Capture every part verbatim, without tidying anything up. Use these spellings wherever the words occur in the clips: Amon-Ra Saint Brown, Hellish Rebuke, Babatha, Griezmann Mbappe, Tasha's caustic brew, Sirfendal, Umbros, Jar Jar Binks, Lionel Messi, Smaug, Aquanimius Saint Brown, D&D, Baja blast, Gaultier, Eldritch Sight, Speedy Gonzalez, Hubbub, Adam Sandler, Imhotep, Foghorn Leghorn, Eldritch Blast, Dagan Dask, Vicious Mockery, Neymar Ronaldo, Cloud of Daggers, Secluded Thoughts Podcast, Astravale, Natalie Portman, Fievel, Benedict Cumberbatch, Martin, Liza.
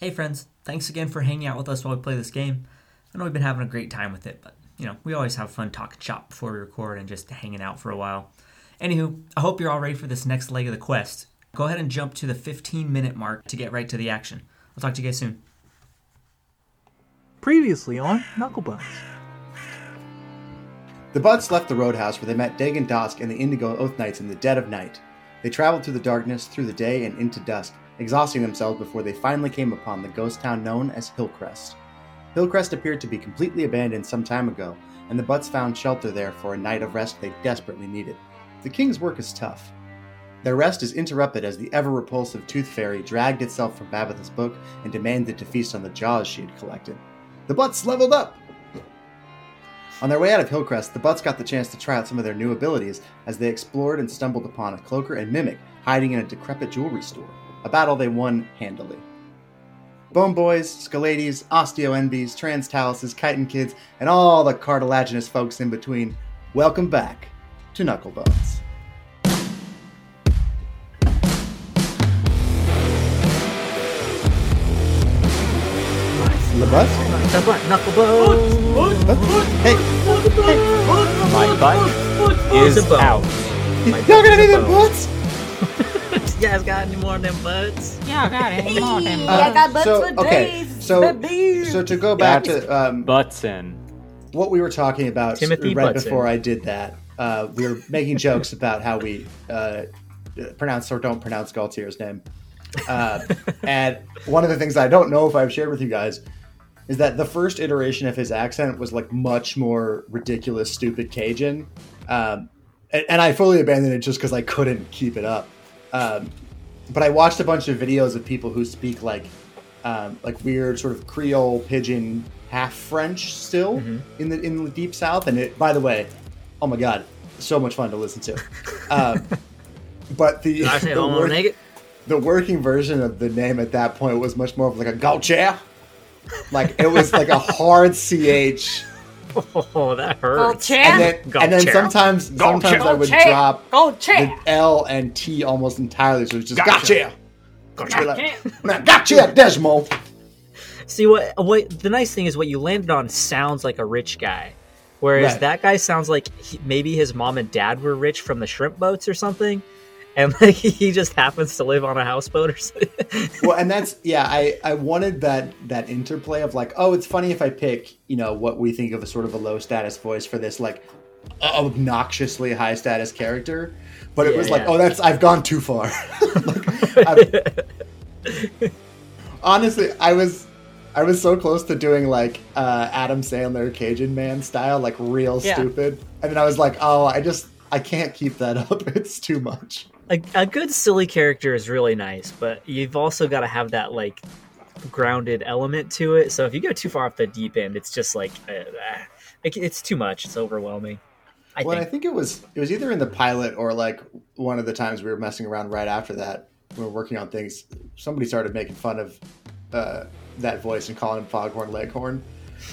Hey friends, thanks again for hanging out with us while we play this game. I know we've been having a great time with it, but you know, we always have fun talking shop before we record and just hanging out for a while. Anywho, I hope you're all ready for this next leg of the quest. Go ahead and jump to the fifteen minute mark to get right to the action. I'll talk to you guys soon. Previously on Knuckle Bones. The Butts left the roadhouse where they met Dagan Dask and the Indigo Oath Knights in the dead of night. They traveled through the darkness, through the day, and into dusk, exhausting themselves before they finally came upon the ghost town known as Hillcrest. Hillcrest appeared to be completely abandoned some time ago, and the Butts found shelter there for a night of rest they desperately needed. The king's work is tough. Their rest is interrupted as the ever-repulsive Tooth Fairy dragged itself from Babatha's book and demanded to feast on the jaws she had collected. The Butts leveled up! On their way out of Hillcrest, the Butts got the chance to try out some of their new abilities as they explored and stumbled upon a cloaker and mimic hiding in a decrepit jewelry store, a battle they won handily. Bone Boys, Scalades, Osteo Envies, Trans Taluses, Chitin Kids, and all the cartilaginous folks in between, welcome back to Knuckle Bones. The Butts? The Butts, Knuckle Bones! Hey! Hey! My butt is out. Y'all got any of them butts? You guys got any more of them butts? Yeah, I got any more of them butts. I got butts for days. So, so to go back to um, butts in what we were talking about Timothy right Butson. Before I did that, uh, we were making jokes about how we uh, pronounce or don't pronounce Gaultier's name. Uh, and one of the things I don't know if I've shared with you guys is that the first iteration of his accent was like much more ridiculous, stupid Cajun. Um, and, and I fully abandoned it just because I couldn't keep it up. Um, but I watched a bunch of videos of people who speak like um, like weird sort of Creole pidgin, half French still mm-hmm. in the in the Deep South. And it, by the way, oh my God, so much fun to listen to. Um, but the, I say the, wor- the working version of the name at that point was much more of like a Gaultier. Like it was like a hard C H. Oh, that hurts. And then, and then sometimes, sometimes I would drop the L and T almost entirely, so it's just gotcha. Gotcha, like, gotcha, Desmo. See what? What the nice thing is, what you landed on sounds like a rich guy, whereas right. that guy sounds like he, maybe his mom and dad were rich from the shrimp boats or something. And like he just happens to live on a houseboat or something. Well, and that's yeah. I, I wanted that that interplay of like, oh, it's funny if I pick you know what we think of as sort of a low status voice for this like obnoxiously high status character, but it yeah, was like, yeah. oh, that's I've gone too far. like, I've... Honestly, I was I was so close to doing like uh, Adam Sandler Cajun man style, like real yeah. stupid, and then I was like, oh, I just I can't keep that up. It's too much. A, a good silly character is really nice, but you've also got to have that like grounded element to it. So if you go too far off the deep end, it's just like uh, it's too much. It's overwhelming. I well, think. I think it was it was either in the pilot or like one of the times we were messing around right after that. We were working on things. Somebody started making fun of uh, that voice and calling him Foghorn Leghorn.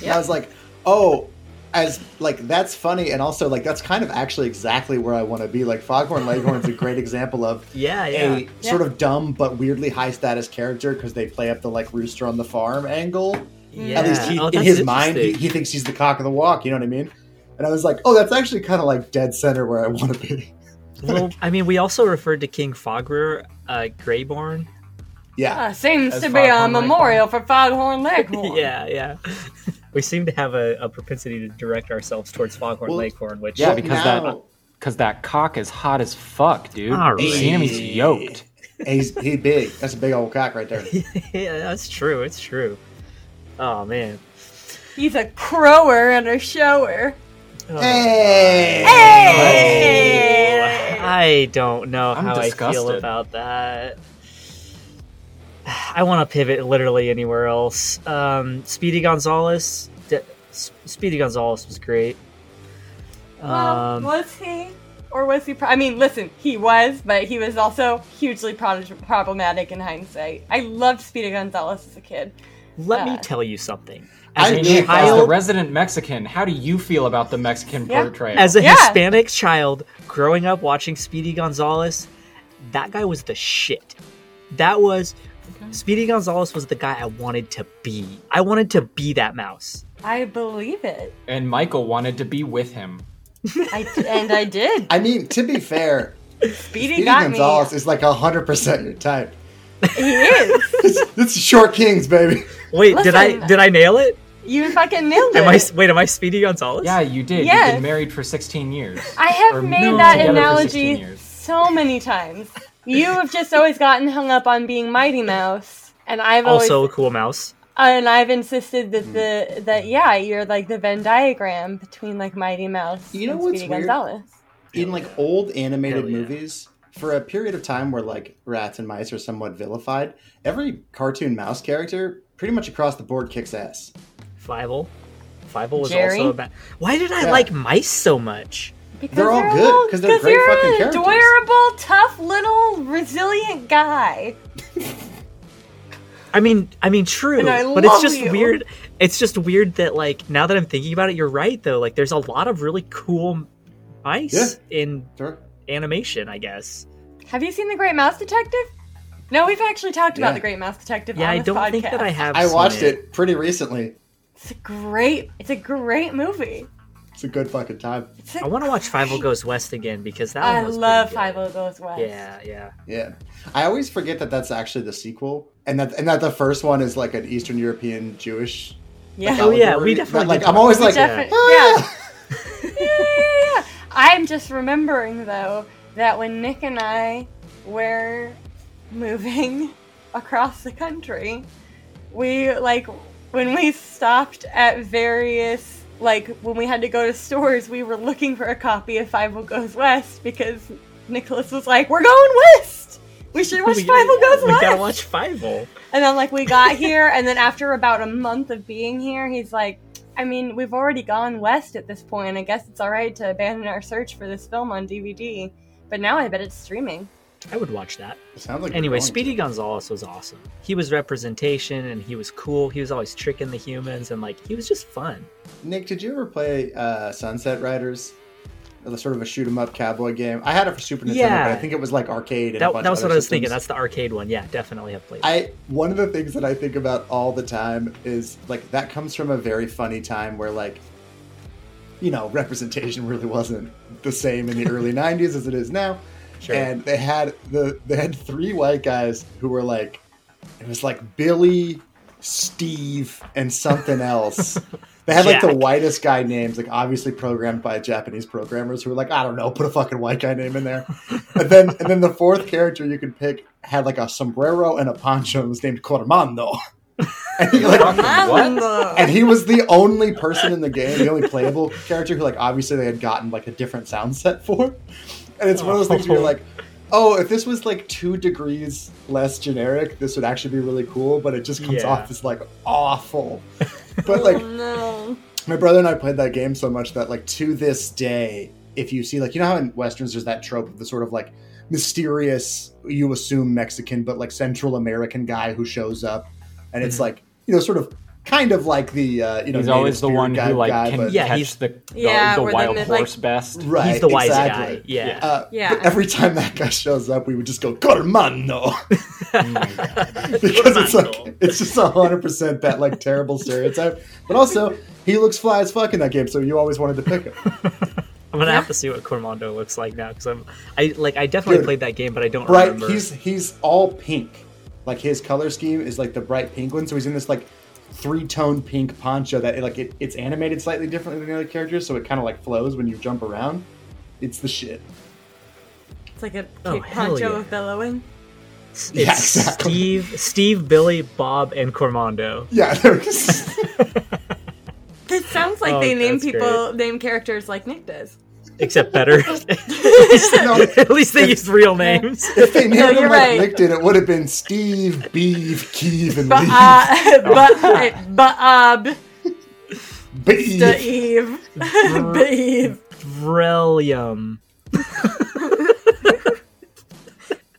Yeah. And I was like, oh. As like that's funny, and also like that's kind of actually exactly where I want to be. Like Foghorn Leghorn's a great example of yeah, yeah. a yeah. sort of dumb but weirdly high status character because they play up the like rooster on the farm angle. Yeah. At least he, oh, in his mind, he, he thinks he's the cock of the walk. You know what I mean? And I was like, oh, that's actually kind of like dead center where I want to be. Well, I mean, we also referred to King Fogger, uh, Greyborn. Yeah, uh, seems to Foghorn be a memorial Leghorn. For Foghorn Leghorn. yeah, yeah. We seem to have a, a propensity to direct ourselves towards Foghorn well, Leghorn, which... Yeah, because now, that because that cock is hot as fuck, dude. Right. You've seen him, he's yoked. He's he big. That's a big old cock right there. Yeah, that's true. It's true. Oh, man. He's a crower and a shower. Oh. Hey! Hey! Oh, I don't know I'm how disgusted. I feel about that. I want to pivot literally anywhere else. Um, Speedy Gonzalez. De- S- Speedy Gonzalez was great. Um, well, was he? Or was he? Pro- I mean, listen, he was, but he was also hugely pro- problematic in hindsight. I loved Speedy Gonzalez as a kid. Let uh, me tell you something. As I a child, as the resident Mexican, how do you feel about the Mexican yeah. portrayal? As a yeah. Hispanic child, growing up watching Speedy Gonzalez, that guy was the shit. That was... Okay. Speedy Gonzalez was the guy I wanted to be. I wanted to be that mouse. I believe it. And Michael wanted to be with him. I t- and I did. I mean, to be fair, Speedy, Speedy got Gonzalez me. Is like one hundred percent your type. He is. It's, it's short kings, baby. Wait, Listen, did I did I nail it? You fucking nailed it. Am I, wait, am I Speedy Gonzalez? Yeah, you did. Yeah. You've been married for sixteen years. I have or made that analogy so many times. You have just always gotten hung up on being Mighty Mouse, and I've also always, a cool mouse. And I've insisted that the that yeah, you're like the Venn diagram between like Mighty Mouse you know and what's Speedy weird? Gonzalez. In like old animated yeah. movies, for a period of time where like rats and mice are somewhat vilified, every cartoon mouse character pretty much across the board kicks ass. Fievel. Fievel was Jerry. Also a bad... Why did I yeah. like mice so much? Because they're all good, because they're great fucking characters. Because you're an adorable, tough, little, resilient guy. I mean, I mean, true, I but it's just you. Weird. It's just weird that, like, now that I'm thinking about it, you're right, though. Like, there's a lot of really cool mice yeah. in sure. animation, I guess. Have you seen The Great Mouse Detective? No, we've actually talked yeah. about The Great Mouse Detective yeah, on this podcast. Yeah, I don't podcast. think that I have I seen watched it. it pretty recently. It's a great, it's a great movie. It's a good fucking time. I want to watch Five-O Goes West again because that I one was I love Five-O Goes West. Yeah, yeah. Yeah. I always forget that that's actually the sequel and that and that the first one is like an Eastern European Jewish Yeah, like, oh yeah, we definitely like, I'm always like defi- ah! yeah. yeah, yeah, yeah. I'm just remembering though that when Nick and I were moving across the country, we like when we stopped at various like, when we had to go to stores, we were looking for a copy of Five-O Goes West because Nicholas was like, we're going west! We should watch we Five-O gotta, Goes we West! We gotta watch Five-O. And then, like, we got here, and then after about a month of being here, he's like, I mean, we've already gone west at this point. I guess it's all right to abandon our search for this film on D V D. But now I bet it's streaming. I would watch that. Sounds like anyway, Speedy to. Gonzalez was awesome. He was representation, and he was cool. He was always tricking the humans, and like he was just fun. Nick, did you ever play uh, Sunset Riders? Sort of a shoot 'em up cowboy game. I had it for Super Nintendo, yeah. but I think it was like arcade. And that, a bunch that was of other what I was systems. Thinking. That's the arcade one. Yeah, definitely have played. I one of the things that I think about all the time is like that comes from a very funny time where like. You know, representation really wasn't the same in the early nineties as it is now. Sure. And they had the they had three white guys who were like, it was like Billy, Steve, and something else. They had Jack. Like the whitest guy names, like obviously programmed by Japanese programmers who were like, I don't know, put a fucking white guy name in there. And then and then the fourth character you could pick had like a sombrero and a poncho and was named Cormando. And he, like, what? And he was the only person in the game, the only playable character who like obviously they had gotten like a different sound set for. And it's one of those things where you're like, oh, if this was like two degrees less generic, this would actually be really cool, but it just comes yeah. off as like awful. But like, oh, no. My brother and I played that game so much that like to this day, if you see like, you know how in Westerns there's that trope of the sort of like mysterious, you assume Mexican, but like Central American guy who shows up and mm-hmm. it's like, you know, sort of kind of like the, uh, you know, he's always the one guy, who like guy, can yeah, catch he's, the, the, yeah, the wild the, horse like, best. Right, he's the wise exactly. guy. Yeah. Uh, yeah. But every time that guy shows up, we would just go, Cormando. Because it's like, it's just one hundred percent that like terrible stereotype. But also, he looks fly as fuck in that game, so you always wanted to pick him. I'm going to have to see what Cormando looks like now, because I'm, I like, I definitely Dude, played that game, but I don't bright, remember. He's, he's all pink. Like his color scheme is like the bright pink one, so he's in this like, three-tone pink poncho that it, like it, it's animated slightly differently than the other characters, so it kind of like flows when you jump around. It's the shit. It's like a oh, poncho of yeah. bellowing. It's yeah, exactly. Steve, Steve, Billy, Bob, and Cormando. Yeah, there's. It sounds like oh, they name people, great. name characters like Nick does. Except better. At, least, no, at least they if, used real names. If they named no, him like right. Nick did, it would have been Steve, Beeve, Keeve, and Leave. Ba-ob. Ba-ob. Beeve. Steve. Beeve. Brillium.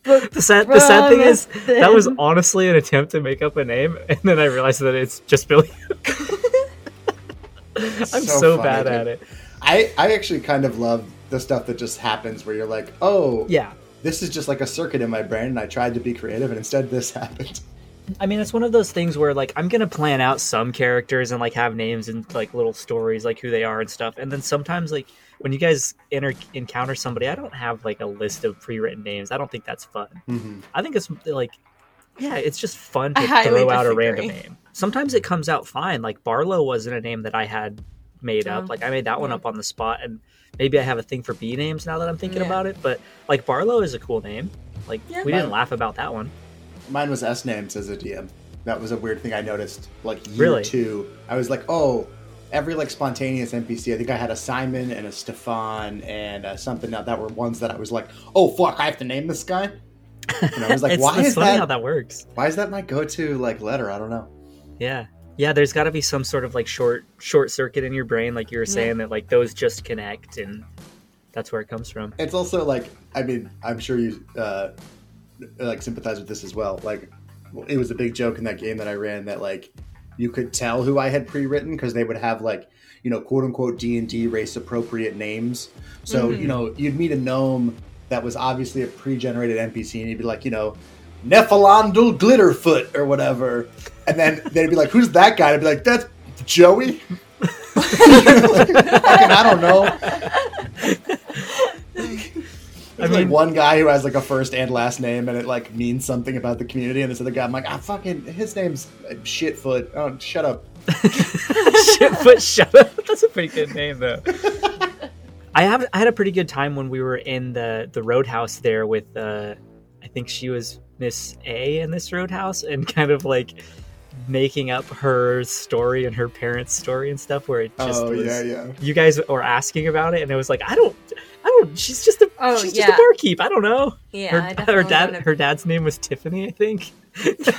The sad, the sad thing is, that was honestly an attempt to make up a name, and then I realized that it's just Billy. I'm so, so bad at it. I, I actually kind of love the stuff that just happens where you're like, oh, yeah, this is just like a circuit in my brain and I tried to be creative and instead this happened. I mean, it's one of those things where, like, I'm going to plan out some characters and, like, have names and, like, little stories, like, who they are and stuff. And then sometimes, like, when you guys enter, encounter somebody, I don't have, like, a list of pre-written names. I don't think that's fun. Mm-hmm. I think it's, like, yeah, it's just fun to I throw out disagree. a random name. Sometimes it comes out fine. Like, Barlow wasn't a name that I had made oh. up. Like, I made that yeah. one up on the spot. And maybe I have a thing for B names now that I'm thinking yeah. about it. But, like, Barlow is a cool name. Like, yeah, we didn't laugh about that one. Mine was S names as a D M. That was a weird thing I noticed. Like year really? two, I was like, oh, every like spontaneous N P C. I think I had a Simon and a Stefan and a something that that were ones that I was like, oh fuck, I have to name this guy. And I was like, it's, why it's is funny that? How that works? Why is that my go-to like letter? I don't know. Yeah, yeah. There's got to be some sort of like short short circuit in your brain, like you were saying, yeah. that like those just connect, and that's where it comes from. It's also like, I mean, I'm sure you. Uh, like sympathize with this as well. Like it was a big joke in that game that I ran that like you could tell who I had pre-written because they would have like, you know, quote unquote D and D race appropriate names. So, mm-hmm. you know, you'd meet a gnome that was obviously a pre-generated N P C and you'd be like, you know, Nephilandul Glitterfoot or whatever. And then they'd be like, who's that guy? And I'd be like, that's Joey. Like, fucking, I don't know. There's I mean, like one guy who has like a first and last name and it like means something about the community, and this other guy I'm like, ah, fucking, his name's Shitfoot. Oh, shut up. Shitfoot, shut up. That's a pretty good name though. I have I had a pretty good time when we were in the, the Roadhouse there with, uh, I think she was Miss A in this Roadhouse, and kind of like making up her story and her parents' story and stuff where it just oh, was, yeah, yeah. you guys were asking about it and it was like, I don't... I don't. She's just a. Oh, she's yeah. just a barkeep. I don't know. Yeah, her, I her dad. Wanna... Her dad's name was Tiffany, I think. It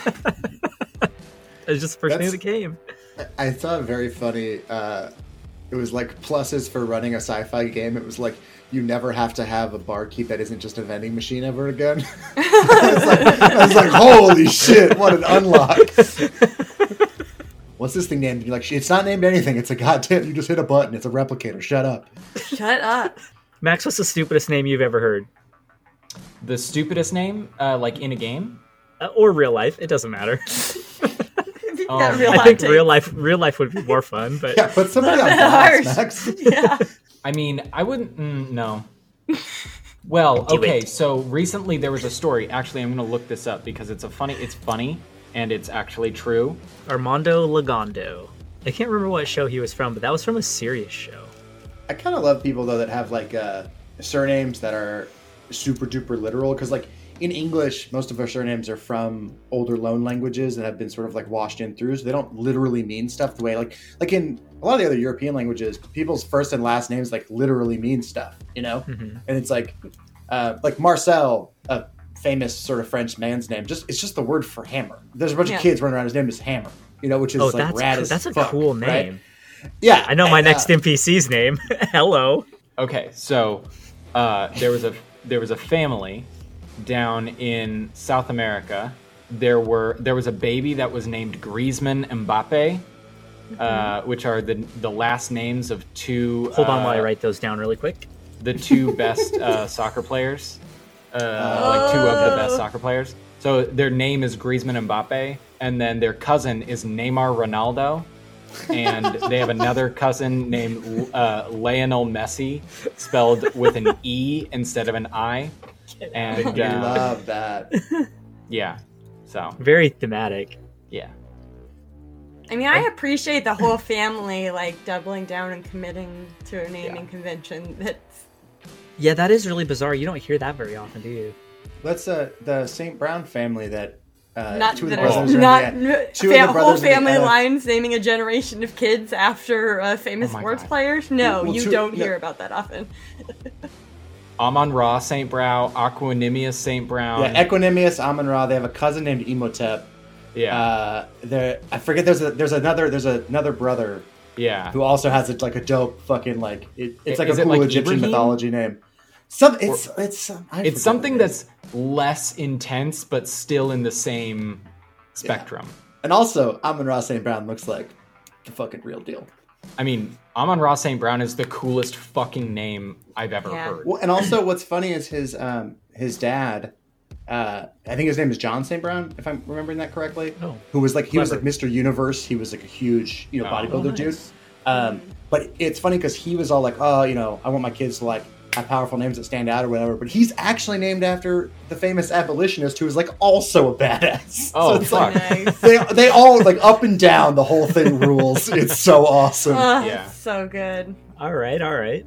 was just the first That's, name that came. I saw it very funny. Uh, it was like pluses for running a sci-fi game. It was like you never have to have a barkeep that isn't just a vending machine ever again. I, was like, I was like, holy shit! What an unlock. What's this thing named? And you're like, it's not named anything. It's a goddamn. You just hit a button. It's a replicator. Shut up. Shut up. Max, what's the stupidest name you've ever heard? The stupidest name? Uh, like in a game? Uh, or real life. It doesn't matter. um, I think real life real life would be more fun. But yeah, put somebody on blast, Max. Yeah. I mean, I wouldn't... Mm, no. Well, okay, so recently there was a story. Actually, I'm going to look this up because it's a funny... It's funny, and it's actually true. Armando Lagondo. I can't remember what show he was from, but that was from a serious show. I kind of love people, though, that have, like, uh, surnames that are super-duper literal. Because, like, in English, most of our surnames are from older loan languages and have been sort of, like, washed in through. So they don't literally mean stuff the way, like, like in a lot of the other European languages, people's first and last names, like, literally mean stuff, you know? Mm-hmm. And it's like, uh, like Marcel, a famous sort of French man's name, just it's just the word for hammer. There's a bunch yeah. of kids running around. His name is Hammer, you know, which is, oh, like, that's rad co- as that's fuck. That's a cool name. Right? Yeah, I know my and, uh, next N P C's name. Hello. Okay, so uh, there was a there was a family down in South America. There were there was a baby that was named Griezmann Mbappe, uh, which are the the last names of two. Hold on uh, while I write those down really quick. The two best uh, soccer players, uh, oh. like two of the best soccer players. So their name is Griezmann Mbappe, and then their cousin is Neymar Ronaldo. And they have another cousin named uh, Lionel Messi, spelled with an E instead of an I. And I uh, love that. Yeah, so very thematic. Yeah. I mean, I appreciate the whole family like doubling down and committing to a naming yeah. convention. That's yeah, that is really bizarre. You don't hear that very often, do you? That's uh, the Saint Brown family that. Uh, not two of the brothers, not the, two fam- of the brothers whole family the, uh, lines naming a generation of kids after uh, famous oh sports God. players. No, well, well, you two, don't yeah. hear about that often. Amon-Ra Saint Brown, Aquanimius Saint Brown. Yeah, Equanimius, Amon-Ra. They have a cousin named Imhotep. Yeah, uh, there. I forget. There's a, there's another there's another brother. Yeah, who also has a, like a dope fucking like it, it's like Is a cool like Egyptian Ibrahim? mythology name. Some, it's or, it's um, it's something it that's less intense, but still in the same spectrum. Yeah. And also, Amon-Ra Saint Brown looks like the fucking real deal. I mean, Amon-Ra Saint Brown is the coolest fucking name I've ever yeah. heard. Well, and also, what's funny is his um, his dad uh, I think his name is John Saint Brown, if I'm remembering that correctly. Oh, who was like, he clever. was like Mister Universe. He was like a huge, you know, bodybuilder oh, nice. dude. Um, but it's funny because he was all like, oh, you know, I want my kids to like have powerful names that stand out or whatever. But he's actually named after the famous abolitionist who is like also a badass. Oh, so it's fuck. Like, nice. they, they all like up and down. The whole thing rules. It's so awesome. Oh, yeah. It's so good. All right. All right.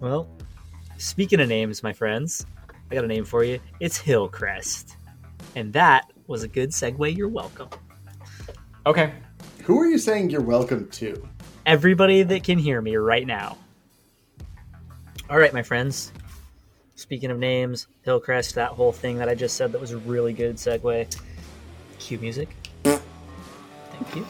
Well, speaking of names, my friends, I got a name for you. It's Hillcrest. And that was a good segue. You're welcome. Okay. Who are you saying you're welcome to? Everybody that can hear me right now. All right, my friends. Speaking of names, Hillcrest, that whole thing that I just said, that was a really good segue. Cue music. Thank you.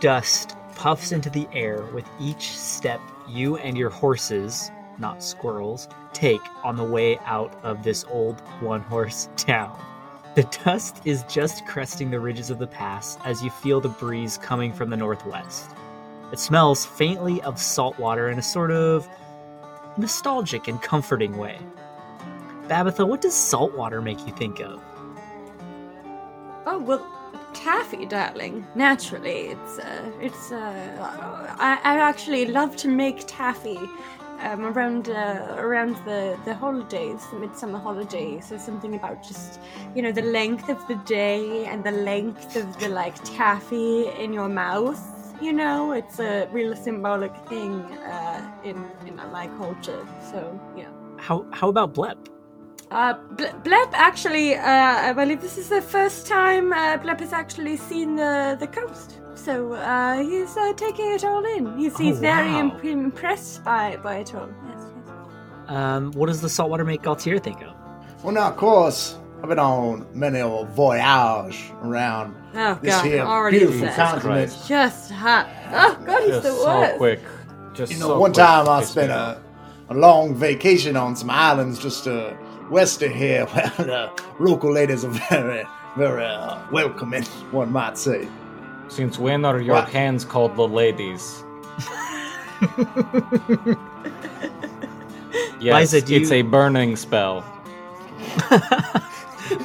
Dust puffs into the air with each step you and your horses, not squirrels, take on the way out of this old one-horse town. The dust is just cresting the ridges of the pass as you feel the breeze coming from the northwest. It smells faintly of salt water in a sort of nostalgic and comforting way. Babatha, what does salt water make you think of? Oh, well, taffy, darling. Naturally, it's uh, it's. Uh, I, I actually love to make taffy. Um, around uh, around the, the holidays, the midsummer holidays. There's something about just, you know, the length of the day and the length of the, like, taffy in your mouth, you know? It's a real symbolic thing uh, in, in my culture, so, yeah. How how about Blep? Uh, Blep, actually, uh, I believe this is the first time uh, Blep has actually seen the, the coast. So uh, he's uh, taking it all in. He's, he's oh, wow. very imp- impressed by, by it all. Yes, yes. Um, what does the saltwater make Gaultier think of? Well, now, of course, I've been on many a voyage around oh, this God, here already beautiful continent. It's just hot. Oh, God, he's just the worst. So quick. Just you know, so one quick time I spent a, a long vacation on some islands just uh, west of here where the local ladies are very, very uh, welcoming, one might say. Since when are your what? hands called the ladies? Yes, Liza, do it's you... a burning spell.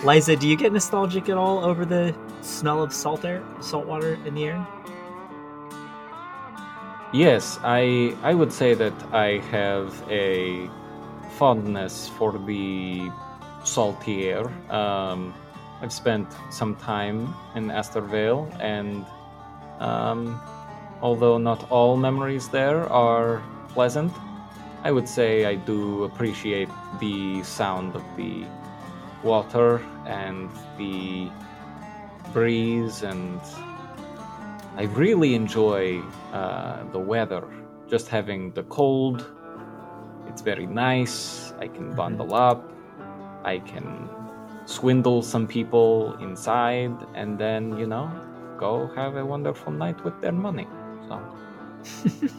Liza, do you get nostalgic at all over the smell of salt air, salt water in the air? Yes, I I would say that I have a fondness for the salty air. Um, I've spent some time in Astravale, and um, although not all memories there are pleasant, I would say I do appreciate the sound of the water and the breeze, and I really enjoy uh, the weather. Just having the cold, it's very nice. I can bundle up, I can swindle some people inside, and then, you know, go have a wonderful night with their money. So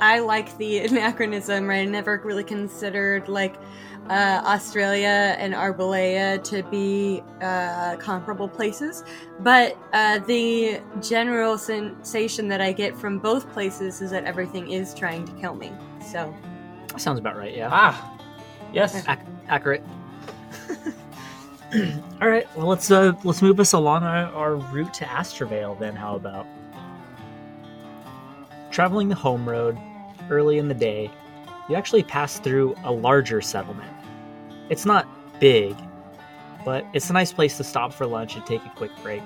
I like the anachronism, right? I never really considered like uh, Australia and Arbalea to be uh, comparable places, but uh, the general sensation that I get from both places is that everything is trying to kill me. So sounds about right. Yeah. Ah, yes. Ac- accurate. All right, well, let's uh, let's move us along our, our route to Astravale then. How about traveling the home road early in the day? You actually pass through a larger settlement. It's not big, but it's a nice place to stop for lunch and take a quick break.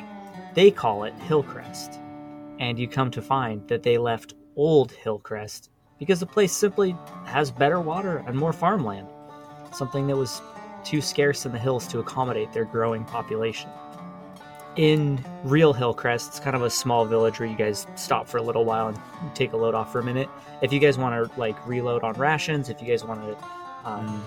They call it Hillcrest, and you come to find that they left old Hillcrest because the place simply has better water and more farmland, something that was too scarce in the hills to accommodate their growing population. In real Hillcrest, it's kind of a small village where you guys stop for a little while and take a load off for a minute. If you guys want to, like, reload on rations, if you guys want to um,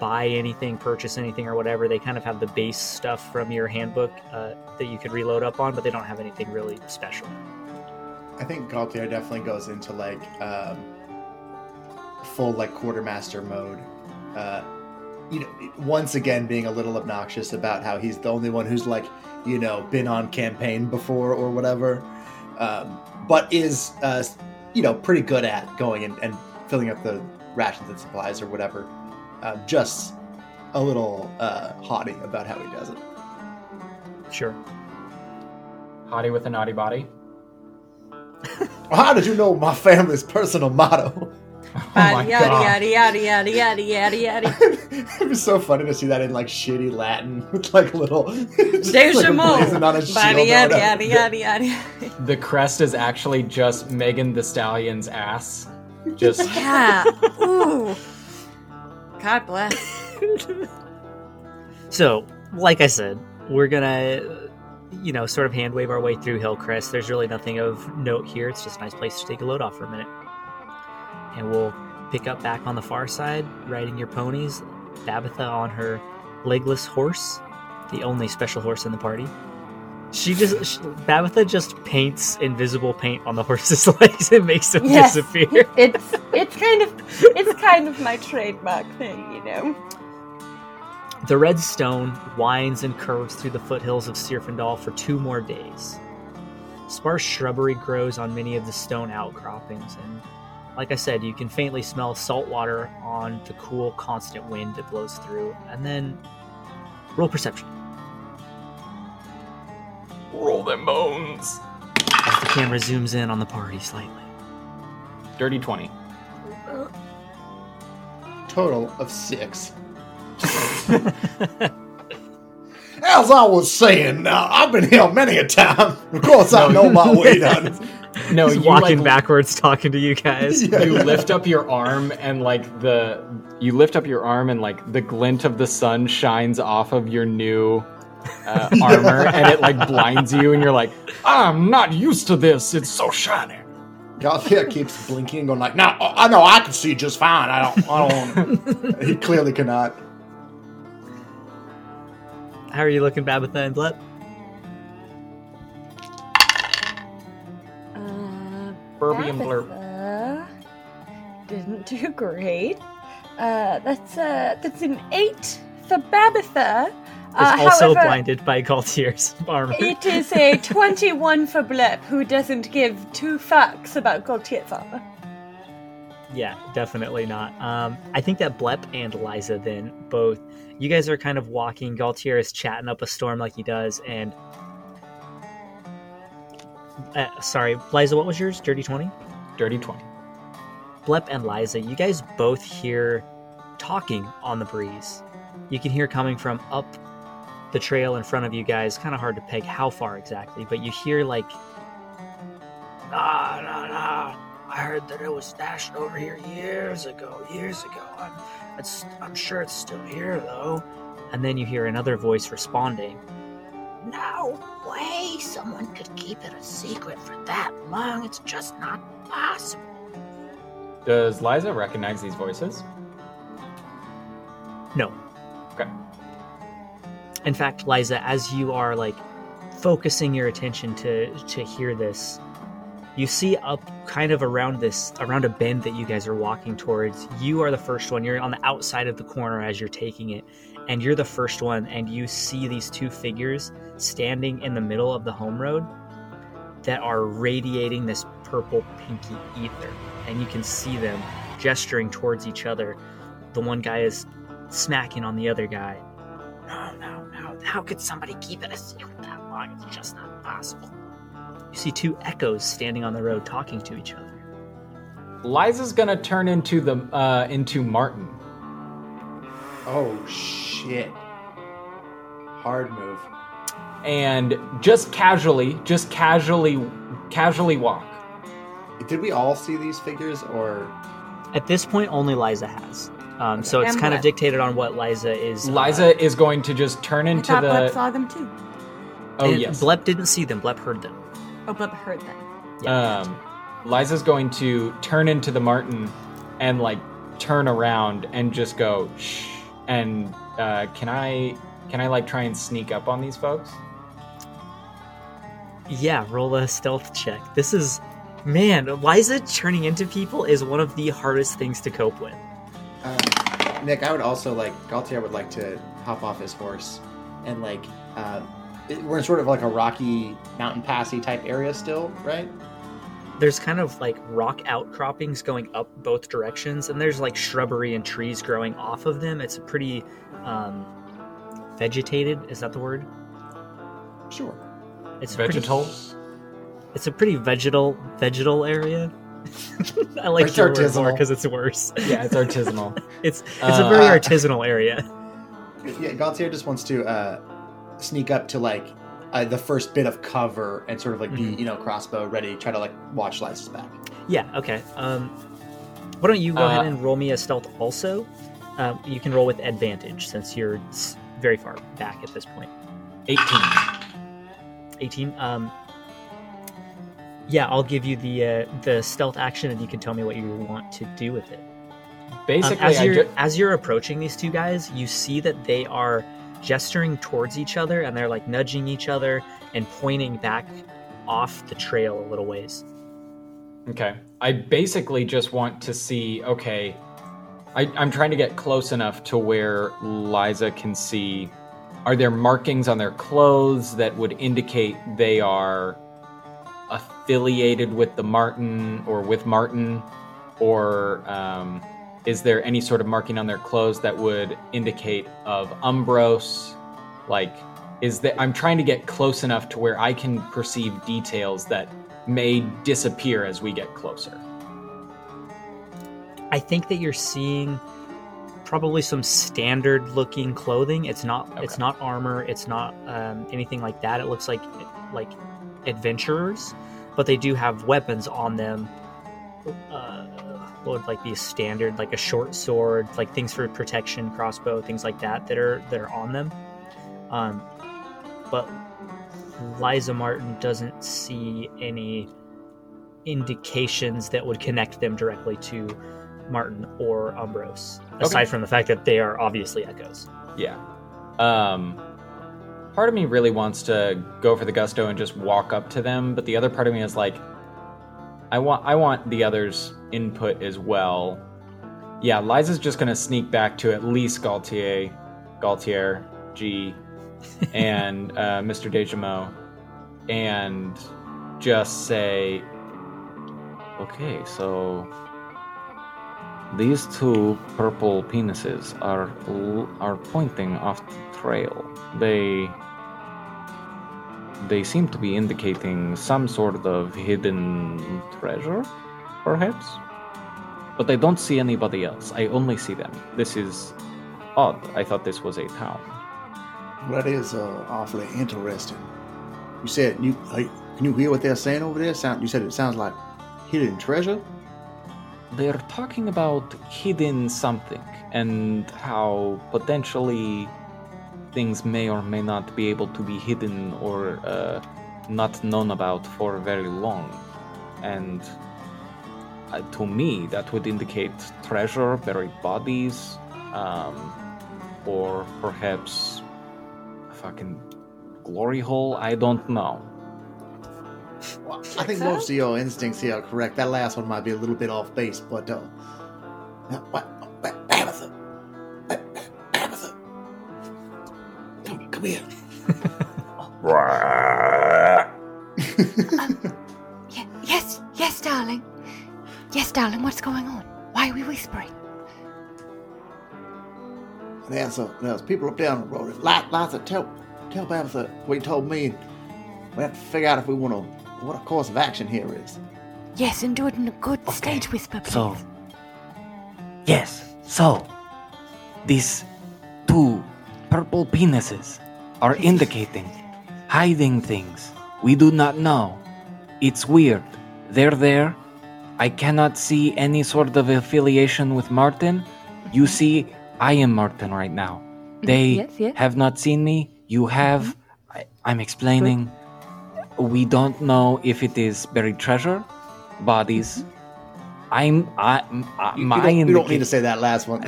buy anything, purchase anything or whatever, they kind of have the base stuff from your handbook uh, that you could reload up on, but they don't have anything really special. I think Gaultier definitely goes into, like, um, full, like, quartermaster mode. Uh You know, once again, being a little obnoxious about how he's the only one who's, like, you know, been on campaign before or whatever, um, but is, uh, you know, pretty good at going and, and filling up the rations and supplies or whatever uh, just a little uh, haughty about how he does it. Sure. Hottie with a naughty body. How did you know my family's personal motto? Oh my yaddy, God. Yaddy, yaddy, yaddy, yaddy, yaddy, yaddy. It'd be so funny to see that in like shitty Latin with like little. Deja like the crest is actually just Megan Thee Stallion's ass. Just yeah. Ooh. God bless. So, like I said, we're gonna, you know, sort of hand wave our way through Hillcrest. There's really nothing of note here. It's just a nice place to take a load off for a minute. And we'll pick up back on the far side, riding your ponies. Babatha on her legless horse, the only special horse in the party. She just she, Babatha just paints invisible paint on the horse's legs and makes them yes. disappear. It's it's kind of it's kind of my trademark thing, you know. The red stone winds and curves through the foothills of Sirfendal for two more days. Sparse shrubbery grows on many of the stone outcroppings, and like I said, you can faintly smell salt water on the cool, constant wind that blows through. And then, roll perception. Roll them bones! As the camera zooms in on the party slightly. Dirty twenty. Total of six. As I was saying, uh, I've been here many a time. Of course, I know my way done. No, he's walking like, backwards, talking to you guys. Yeah, you yeah. lift up your arm, and like the you lift up your arm, and like the glint of the sun shines off of your new uh, armor, and it like blinds you, and you're like, I'm not used to this. It's so shiny. Gaultier keeps blinking, going like, No, I know I can see just fine. I don't. I don't. He clearly cannot. How are you looking, Babatha and Blep? Uh, Burby and Blurb. Didn't do great. Uh, that's uh, that's an eight for Babatha. Uh, is also however, blinded by Gaultier's armor. It is a twenty-one for Blep, who doesn't give two fucks about Gaultier's armor. Yeah, definitely not. Um, I think that Blep and Liza then both, you guys are kind of walking. Gaultier is chatting up a storm like he does, and uh, sorry, Liza, what was yours? Dirty twenty? Dirty twenty. Blep and Liza, you guys both hear talking on the breeze. You can hear coming from up the trail in front of you guys. Kind of hard to peg how far exactly, but you hear like, nah, nah, nah. I heard that it was stashed over here years ago, years ago. I'm, it's, I'm sure it's still here, though. And then you hear another voice responding. No way someone could keep it a secret for that long. It's just not possible. Does Liza recognize these voices? No. Okay. In fact, Liza, as you are, like, focusing your attention to, to hear this, you see up kind of around this, around a bend that you guys are walking towards. You are the first one. You're on the outside of the corner as you're taking it. And you're the first one. And you see these two figures standing in the middle of the home road that are radiating this purple pinky ether. And you can see them gesturing towards each other. The one guy is smacking on the other guy. No, no, no. How could somebody keep it a secret that long? It's just not possible. You see two echoes standing on the road talking to each other. Liza's gonna turn into the uh, into Martin. Oh shit! Hard move. And just casually, just casually, casually walk. Did we all see these figures, or at this point only Liza has? Um, okay. So it's and kind Blep. Of dictated on what Liza is. Liza uh, is going to just turn into I thought the. Blep saw them too. Oh and yes. Blep didn't see them. Blep heard them. Oh, Blep heard them. Yeah, um, Liza's going to turn into the Martin and, like, turn around and just go, shh. And uh, can I, can I like, try and sneak up on these folks? Yeah, roll a stealth check. This is, man, Liza turning into people is one of the hardest things to cope with. Um, Nick, I would also, like, Gaultier would like to hop off his horse and, like, uh, we're in sort of like a rocky mountain passy type area still, right? there's kind of like rock outcroppings going up both directions, and there's like shrubbery and trees growing off of them. It's pretty um, vegetated. Is that the word? Sure. It's vegetal. Pretty, it's a pretty vegetal vegetal area. I like it's your word more because it's worse. Yeah, it's artisanal. it's it's uh, a very uh, artisanal area. Yeah, Gaultier just wants to uh, sneak up to like uh, the first bit of cover and sort of like mm-hmm. be, you know, crossbow ready, try to like watch Liza's back. Yeah, okay. Um, why don't you go uh, ahead and roll me a stealth also? Um, you can roll with advantage since you're very far back at this point. eighteen. eighteen. Um, yeah, I'll give you the uh, the stealth action, and you can tell me what you want to do with it. Basically, um, as, you're, ju- as you're approaching these two guys, you see that they are gesturing towards each other, and they're like nudging each other and pointing back off the trail a little ways. Okay, I basically just want to see. Okay, I, I'm trying to get close enough to where Liza can see. Are there markings on their clothes that would indicate they are affiliated with the Martin or with Martin, or um, is there any sort of marking on their clothes that would indicate of Umbros? Like, is that I'm trying to get close enough to where I can perceive details that may disappear as we get closer. I think that you're seeing probably some standard looking clothing. It's not okay. It's not armor, it's not um, anything like that. It looks like like adventurers, but they do have weapons on them. Uh, what would like be a standard, like a short sword, like things for protection, crossbow, things like that that are that are on them. Um, but Liza Martin doesn't see any indications that would connect them directly to Martin or Umbros, aside okay. from the fact that they are obviously echoes. Yeah. Um, part of me really wants to go for the gusto and just walk up to them, but the other part of me is like, I want I want the others' input as well. Yeah, Liza's just going to sneak back to at least Gaultier, Gaultier, G, and uh, Mister Dejamo, and just say, okay, so these two purple penises are are pointing off the trail. They they seem to be indicating some sort of hidden treasure, perhaps. But I don't see anybody else. I only see them. This is odd. I thought this was a town. That is uh, awfully interesting. You said you uh, can you hear what they're saying over there? Sound you said it sounds like hidden treasure. They're talking about hidden something and how potentially things may or may not be able to be hidden or uh, not known about for very long. And uh, to me, that would indicate treasure, buried bodies, um, or perhaps a fucking glory hole. I don't know. Well, I think most of your instincts here are correct. That last one might be a little bit off base, but uh, Babatha, Babatha, come here. um, yeah, yes, yes, darling, yes, darling. What's going on? Why are we whispering? There's a, there's people up down the road. Liza, tell tell Babatha what you told me. We have to figure out if we want to. What a course of action here is. Yes, and do it in a good okay. stage whisper, please. So, yes, so, these two purple penises are indicating hiding things we do not know. It's weird. They're there. I cannot see any sort of affiliation with Martin. You see, I am Martin right now. They yes, yes. have not seen me. You have. Mm-hmm. I, I'm explaining. Good. We don't know if it is buried treasure, bodies. I'm. I. I you, my. You don't, you don't need to say that last one.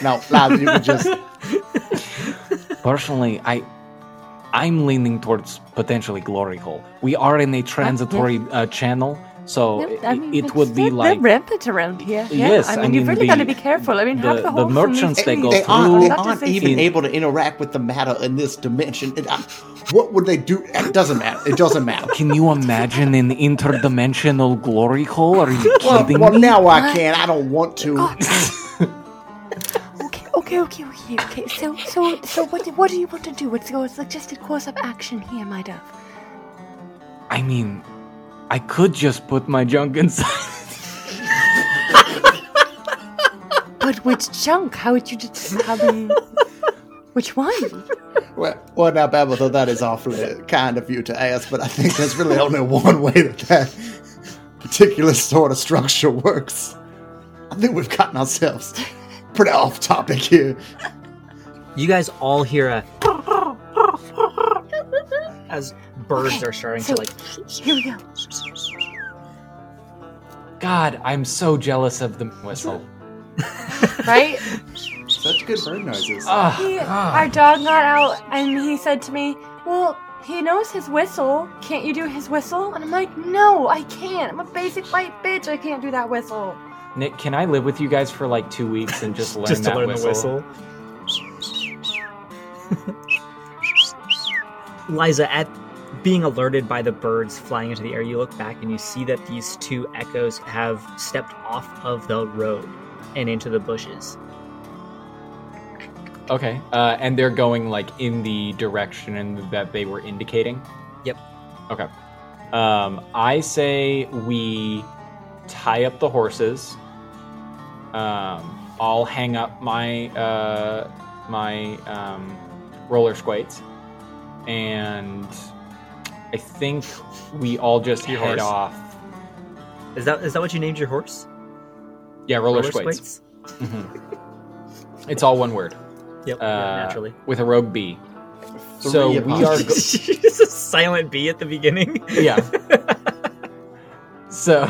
No, Liza, you can just. Personally, I. I'm leaning towards potentially glory hole. We are in a transitory uh, channel, So I mean, it would be like they're rampant around here. Yeah. Yes, I mean, I mean you've really the, got to be careful. I mean, the, the, the merchants they go they through aren't, they aren't even in, able to interact with the matter in this dimension. It, uh, what would they do? It doesn't matter. It doesn't matter. Can you imagine an interdimensional glory hole? Are you well, kidding well, me? Well, now I can. I don't want to. okay, okay, okay, okay, okay. So, so, so, what, what do you want to do? It's your suggested course of action here, my dove. I mean. I could just put my junk inside. But which junk? How would you just have a... Which one? Well, well now, Babatha, that is awfully kind of you to ask, but I think there's really only one way that that particular sort of structure works. I think we've gotten ourselves pretty off topic here. You guys all hear a... as... birds okay, are starting so to like... Here we go. God, I'm so jealous of the whistle. Right? Such good bird noises. Uh, he, uh. Our dog got out and he said to me, well, he knows his whistle. Can't you do his whistle? And I'm like, no, I can't. I'm a basic white bitch. I can't do that whistle. Nick, can I live with you guys for like two weeks and just learn just that to learn whistle? whistle? Liza, at... being alerted by the birds flying into the air, you look back and you see that these two echoes have stepped off of the road and into the bushes. Okay, uh, and they're going like in the direction in that they were indicating? Yep. Okay. Um, I say we tie up the horses. Um, I'll hang up my uh, my um, roller squates and... I think we all just your head horse. Off. Is that is that what you named your horse? Yeah, roller, roller squates. Mm-hmm. It's all one word. Yep, uh, yeah, naturally. With a rogue B. Three so we are... Go- it's a silent B at the beginning. Yeah. So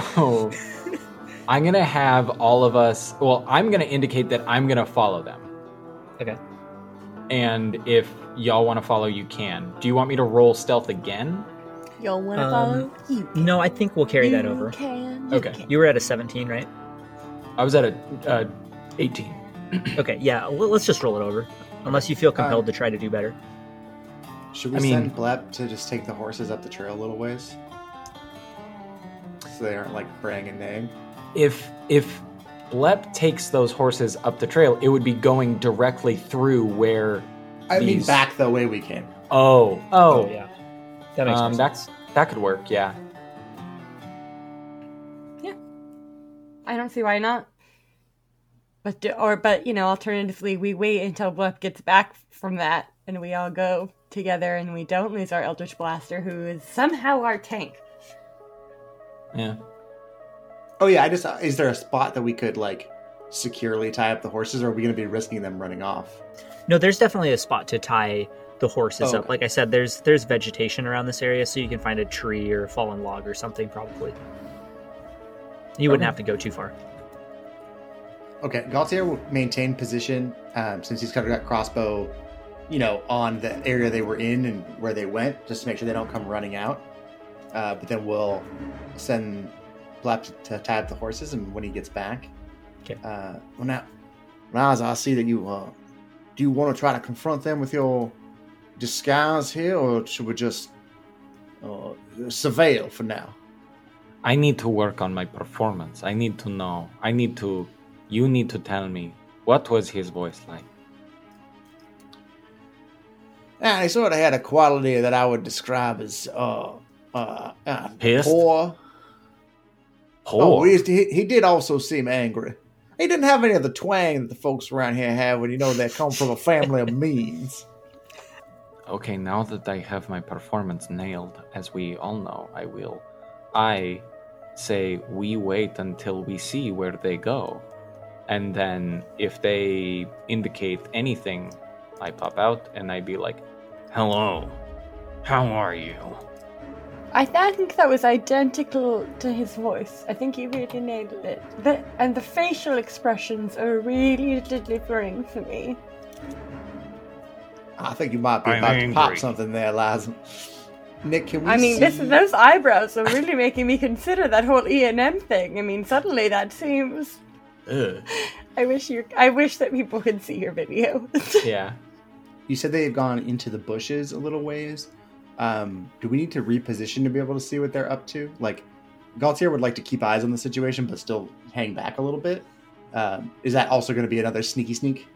I'm going to have all of us... Well, I'm going to indicate that I'm going to follow them. Okay. And if y'all want to follow, you can. Do you want me to roll stealth again? Y'all want to um, follow? You can. No, I think we'll carry you that over. Can, you okay. Can. You were at a seventeen, right? I was at a uh, eighteen. Okay, yeah. Well, let's just roll it over. Unless you feel compelled uh, to try to do better. Should we I send mean, Blep to just take the horses up the trail a little ways? So they aren't, like, bragging name? If... if Blep takes those horses up the trail, it would be going directly through where I these... mean back the way we came. Oh. Oh. Oh yeah. That makes um, sense. That could work, yeah. Yeah. I don't see why not. But do, or but you know, alternatively we wait until Blep gets back from that and we all go together and we don't lose our Eldritch Blaster who is somehow our tank. Yeah. Oh, yeah, I just, is there a spot that we could, like, securely tie up the horses, or are we going to be risking them running off? No, there's definitely a spot to tie the horses oh, up. Okay. Like I said, there's there's vegetation around this area, so you can find a tree or a fallen log or something, probably. You wouldn't okay. have to go too far. Okay, Gaultier will maintain position, um, since he's kind of got crossbow, you know, on the area they were in and where they went, just to make sure they don't come running out. Uh, but then we'll send... Blep to tie up the horses, and when he gets back, okay. uh, well now, Liza, I see that you uh, do you want to try to confront them with your disguise here, or should we just uh, surveil for now? I need to work on my performance. I need to know. I need to. You need to tell me what was his voice like. And he sort of had a quality that I would describe as uh, uh, uh, poor. Oh, he, he did also seem angry. He didn't have any of the twang that the folks around here have when you know they come from a family of means. Okay, now that I have my performance nailed, as we all know, I will. I say we wait until we see where they go. And then if they indicate anything, I pop out and I be like, hello, how are you? I, th- I think that was identical to his voice. I think he really nailed it. The, and the facial expressions are really delivering for me. I think you might be I'm about angry. To pop something there, Liza. Nick, can we I mean, see... this, those eyebrows are really making me consider that whole E and M thing. I mean, suddenly that seems... Ugh. I wish you. I wish that people could see your video. Yeah. You said they've gone into the bushes a little ways. Um, do we need to reposition to be able to see what they're up to? Like, Gaultier would like to keep eyes on the situation, but still hang back a little bit. Um, is that also going to be another sneaky sneak?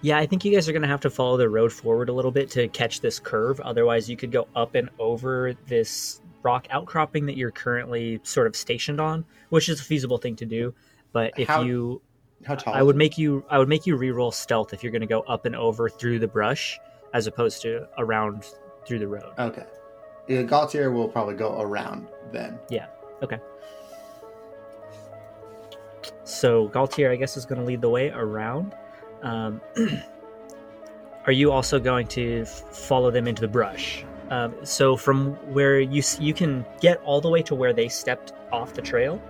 Yeah, I think you guys are going to have to follow the road forward a little bit to catch this curve. Otherwise, you could go up and over this rock outcropping that you're currently sort of stationed on, which is a feasible thing to do. But if how, you, how tall I would make you, I would make you re-roll stealth if you're going to go up and over through the brush as opposed to around through the road. Okay. Yeah, Gaultier will probably go around then. Yeah. Okay. So Gaultier, I guess, is going to lead the way around. Um, are you also going to follow them into the brush? Um, so from where you you can get all the way to where they stepped off the trail.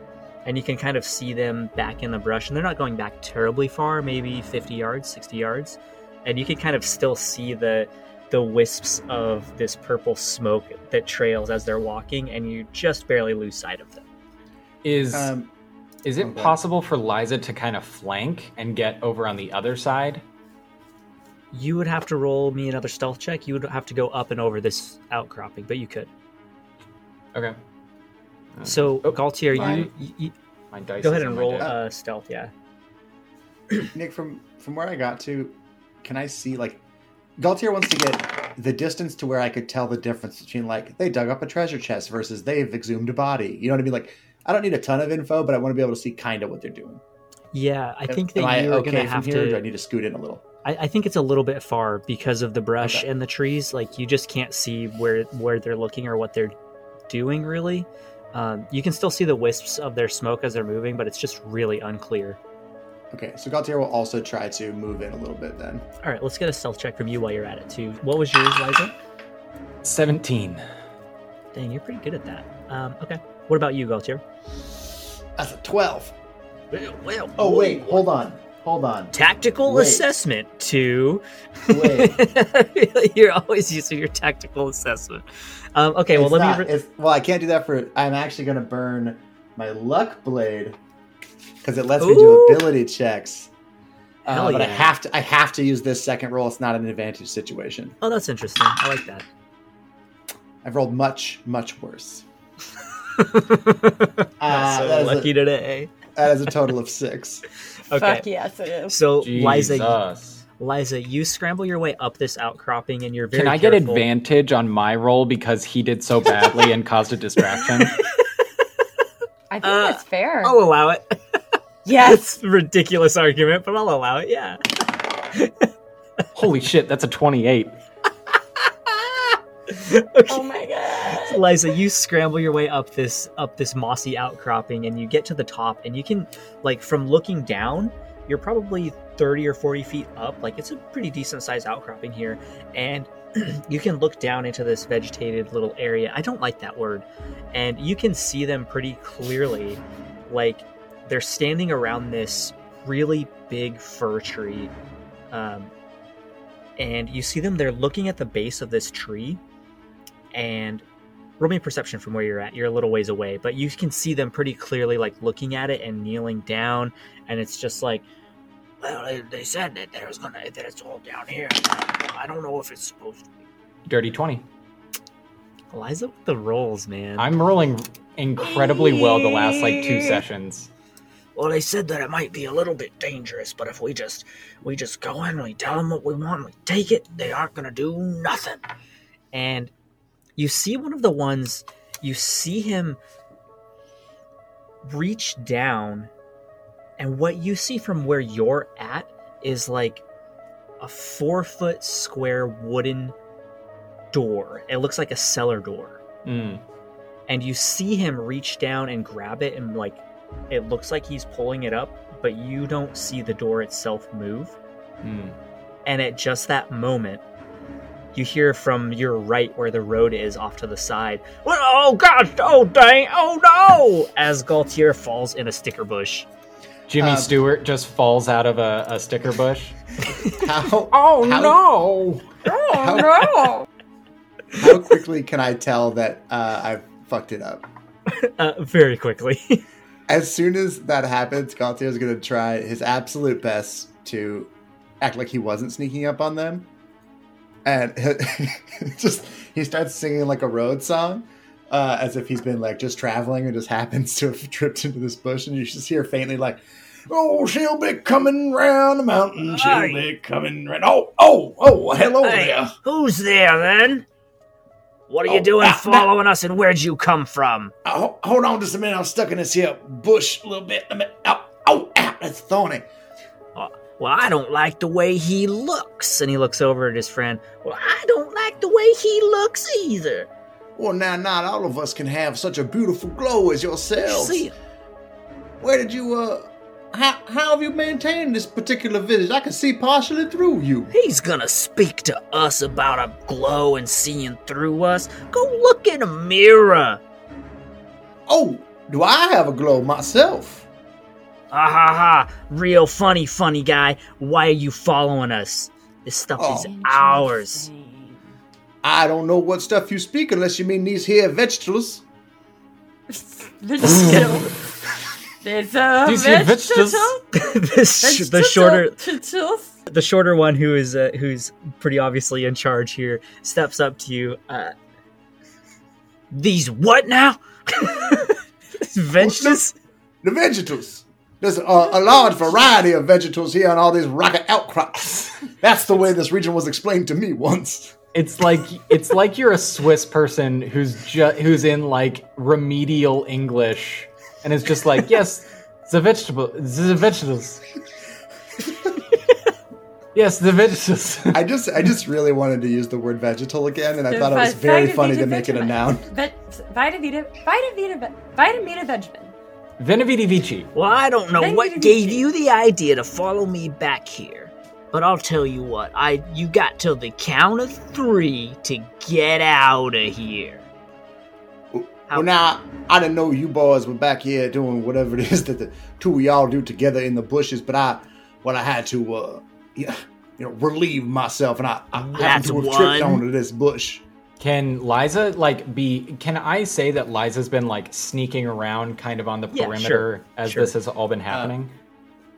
And you can kind of see them back in the brush. And they're not going back terribly far, maybe fifty yards, sixty yards. And you can kind of still see the the wisps of this purple smoke that trails as they're walking. And you just barely lose sight of them. Is um, is it okay. possible for Liza to kind of flank and get over on the other side? You would have to roll me another stealth check. You would have to go up and over this outcropping, but you could. Okay. So, oh, Gaultier, you, you, you my dice go ahead and roll uh, stealth, yeah. Nick, from, from where I got to, can I see, like, Gaultier wants to get the distance to where I could tell the difference between, like, they dug up a treasure chest versus they've exhumed a body. You know what I mean? Like, I don't need a ton of info, but I want to be able to see kind of what they're doing. Yeah, I think am, that am you're okay going to have to... Do I need to scoot in a little? I, I think it's a little bit far because of the brush okay. and the trees. Like, you just can't see where where they're looking or what they're doing, really. Um, you can still see the wisps of their smoke as they're moving, but it's just really unclear. Okay, so Gaultier will also try to move in a little bit then. All right, let's get a stealth check from you while you're at it, too. What was yours, Liza? seventeen. Dang, you're pretty good at that. Um, okay, what about you, Gaultier? That's a twelve. Well, well, oh, whoa. wait, hold on. Hold on. Tactical wait. assessment to... Wait. You're always using your tactical assessment. Um, okay, well, it's let not, me... Re- well, I can't do that for... I'm actually going to burn my luck blade because it lets Ooh. me do ability checks. Uh, but yeah. I have to I have to use this second roll. It's not an advantage situation. Oh, that's interesting. I like that. I've rolled much, much worse. uh, so that lucky a, today. That is a total of six. Okay. Fuck yes, it is. So, Liza, Liza, you scramble your way up this outcropping, and you're very Can I careful. get advantage on my roll because he did so badly and caused a distraction? I think uh, that's fair. I'll allow it. Yes. It's a ridiculous argument, but I'll allow it, yeah. Holy shit, that's a twenty-eight. Okay. Oh my god. So Liza, you scramble your way up this up this mossy outcropping and you get to the top and you can, like, from looking down, you're probably thirty or forty feet up. Like, it's a pretty decent sized outcropping here. And you can look down into this vegetated little area. I don't like that word. And you can see them pretty clearly. Like, they're standing around this really big fir tree. Um, and you see them, they're looking at the base of this tree. And roll me a perception from where you're at. You're a little ways away, but you can see them pretty clearly, like, looking at it and kneeling down. And it's just like, well, they said that there was gonna that it's all down here. I don't know if it's supposed to be. Dirty twenty. Liza with the rolls, man. I'm rolling incredibly well the last like two sessions. Well, they said that it might be a little bit dangerous, but if we just we just go in, we tell them what we want, we take it. They aren't gonna do nothing. And you see one of the ones, you see him reach down, and what you see from where you're at is like a four foot square wooden door. It looks like a cellar door. Mm. And you see him reach down and grab it, and like it looks like he's pulling it up, but you don't see the door itself move. Mm. And at just that moment, you hear from your right where the road is off to the side, oh god, oh dang, oh no, as Gaultier falls in a sticker bush. Jimmy um, Stewart just falls out of a, a sticker bush. How, oh how, no! How, oh no! How quickly can I tell that uh, I've fucked it up? Uh, very quickly. As soon as that happens, Gaultier is going to try his absolute best to act like he wasn't sneaking up on them. And he, just he starts singing like a road song, uh, as if he's been like just traveling and just happens to have tripped into this bush. And you just hear faintly like, "Oh, she'll be coming round the mountain. She'll Aye. be coming round. Oh, oh, oh, hello hey, there. Who's there, then? What are oh, you doing uh, following now, us, and where'd you come from? Uh, hold on just a minute. I'm stuck in this here bush a little bit. Oh, oh, ow, that's thorny. Uh, well, I don't like the way he looks." And he looks over at his friend. "Well, I don't like the way he looks either." "Well, now, not all of us can have such a beautiful glow as yourselves. See, where did you, uh... How, how have you maintained this particular visage? I can see partially through you." "He's gonna speak to us about a glow and seeing through us. Go look in a mirror." "Oh, do I have a glow myself?" "Ah ha ha, real funny, funny guy. Why are you following us? This stuff oh. is ours." "I don't know what stuff you speak unless you mean these here vegetables." Vegetables. It's a vegetable. The, the shorter, the shorter one who is uh, who's pretty obviously in charge here steps up to you. Uh, "These what now? Vegetables? The vegetables. There's a, a large variety of vegetables here on all these rocky outcrops. That's the way this region was explained to me once." It's like it's like you're a Swiss person who's ju- who's in like remedial English. And it's just like, "Yes, the vegetable, the vegetables. Yes, the vegetables." I just, I just really wanted to use the word vegetal again, and I thought it was very funny to make it a noun. Vitavita, Vitavita, Vitavita Benjamin. Veneviti Vici. "Well, I don't know what gave you the idea to follow me back here, but I'll tell you what. I, you got till the count of three to get out of here." "Well, now, I didn't know you boys were back here doing whatever it is that the two of y'all do together in the bushes, but I, well, I had to, uh, you know, relieve myself, and I, I happened to have tripped onto this bush." Can Liza, like, be, can I say that Liza's been, like, sneaking around kind of on the yeah, perimeter sure, as sure. this has all been happening?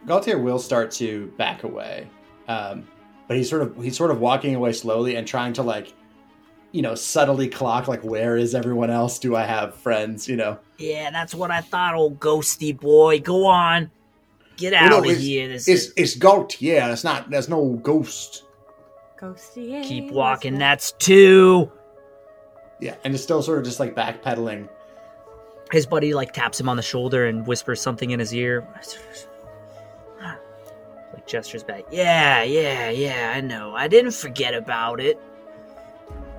Uh, Gaultier will start to back away, um, but he's sort of, he's sort of walking away slowly and trying to, like, you know, subtly clock, like, where is everyone else? Do I have friends, you know? "Yeah, that's what I thought, old ghosty boy. Go on. Get out you know, of here. This it's, is... it's Gaultier. Yeah, that's not, that's no ghost. Ghosty. Keep walking. That's, that's two." Yeah, and it's still sort of just, like, backpedaling. His buddy, like, taps him on the shoulder and whispers something in his ear. Like, gestures back. "Yeah, yeah, yeah, I know. I didn't forget about it.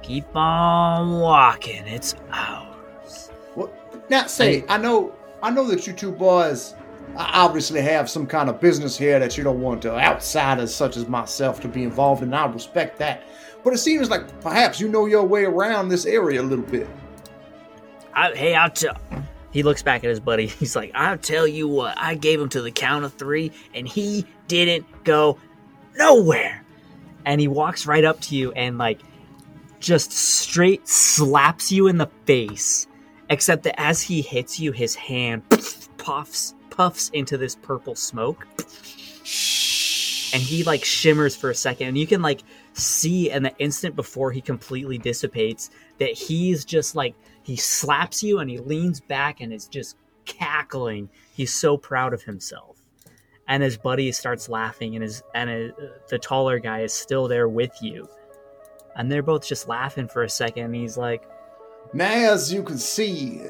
Keep on walking. It's ours." "Well, now say, I know, I know that you two boys obviously have some kind of business here that you don't want to outsiders such as myself to be involved in. I respect that, but it seems like perhaps you know your way around this area a little bit." I, hey, I'll tell. He looks back at his buddy. He's like, "I'll tell you what. I gave him to the count of three, and he didn't go nowhere." And he walks right up to you and like. Just straight slaps you in the face, except that as he hits you, his hand puffs puffs into this purple smoke, and he like shimmers for a second, and you can like see in the instant before he completely dissipates that he's just like, he slaps you and he leans back and is just cackling. He's so proud of himself. And his buddy starts laughing, and his and his, the taller guy is still there with you. And they're both just laughing for a second, and he's like... "Now, as you can see,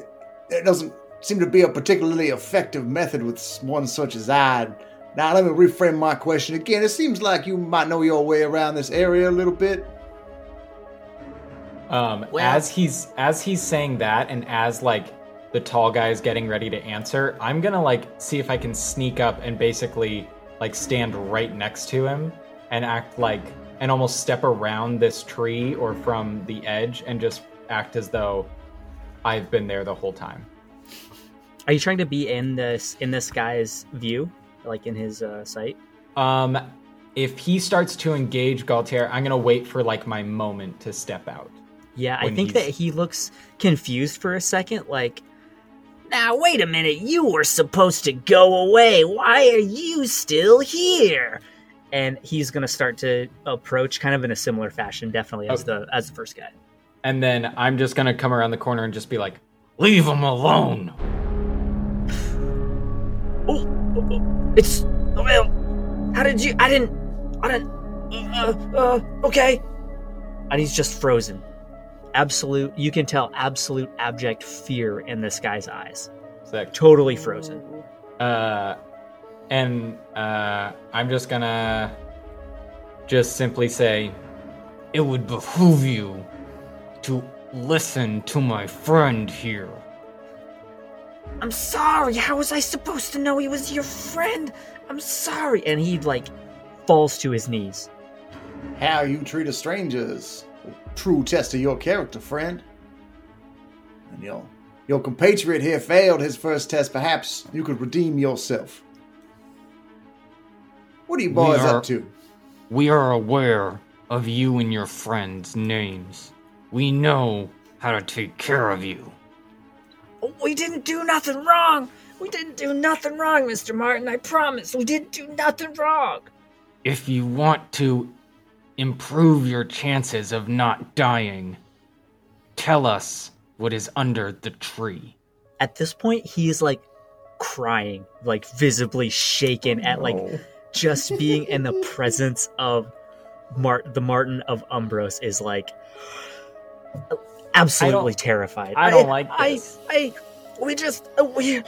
there doesn't seem to be a particularly effective method with one such as I. Now, let me reframe my question again. It seems like you might know your way around this area a little bit." Um, well, as he's as he's saying that, and as, like, the tall guy is getting ready to answer, I'm gonna, like, see if I can sneak up and basically, like, stand right next to him and act like... and almost step around this tree or from the edge and just act as though I've been there the whole time. Are you trying to be in this in this guy's view, like in his uh, sight? Um, if he starts to engage Gaultier, I'm gonna wait for like my moment to step out. Yeah, I think he's... that he looks confused for a second, like, now, wait a minute, you were supposed to go away. Why are you still here? And he's going to start to approach kind of in a similar fashion, definitely, as okay. the as the first guy. And then I'm just going to come around the corner and just be like, leave him alone. Oh, oh, oh, it's, well, how did you, I didn't, I didn't, uh, uh, okay. And he's just frozen. Absolute, you can tell absolute abject fear in this guy's eyes. Sick. Totally frozen. Uh, and uh, I'm just gonna just simply say, it would behoove you to listen to my friend here. I'm sorry, how was I supposed to know he was your friend? I'm sorry. And he, like, falls to his knees. How you treat a stranger's a true test of your character, friend. And your, your compatriot here failed his first test. Perhaps you could redeem yourself. What are you boys are, up to? We are aware of you and your friends' names. We know how to take care of you. We didn't do nothing wrong. We didn't do nothing wrong, Mister Martin. I promise. We didn't do nothing wrong. If you want to improve your chances of not dying, tell us what is under the tree. At this point, he is, like, crying, like, visibly shaken at, no. like, just being in the presence of Mart- the Martin of Umbros is, like... absolutely I terrified. I don't I, like this. I, I, we just, we,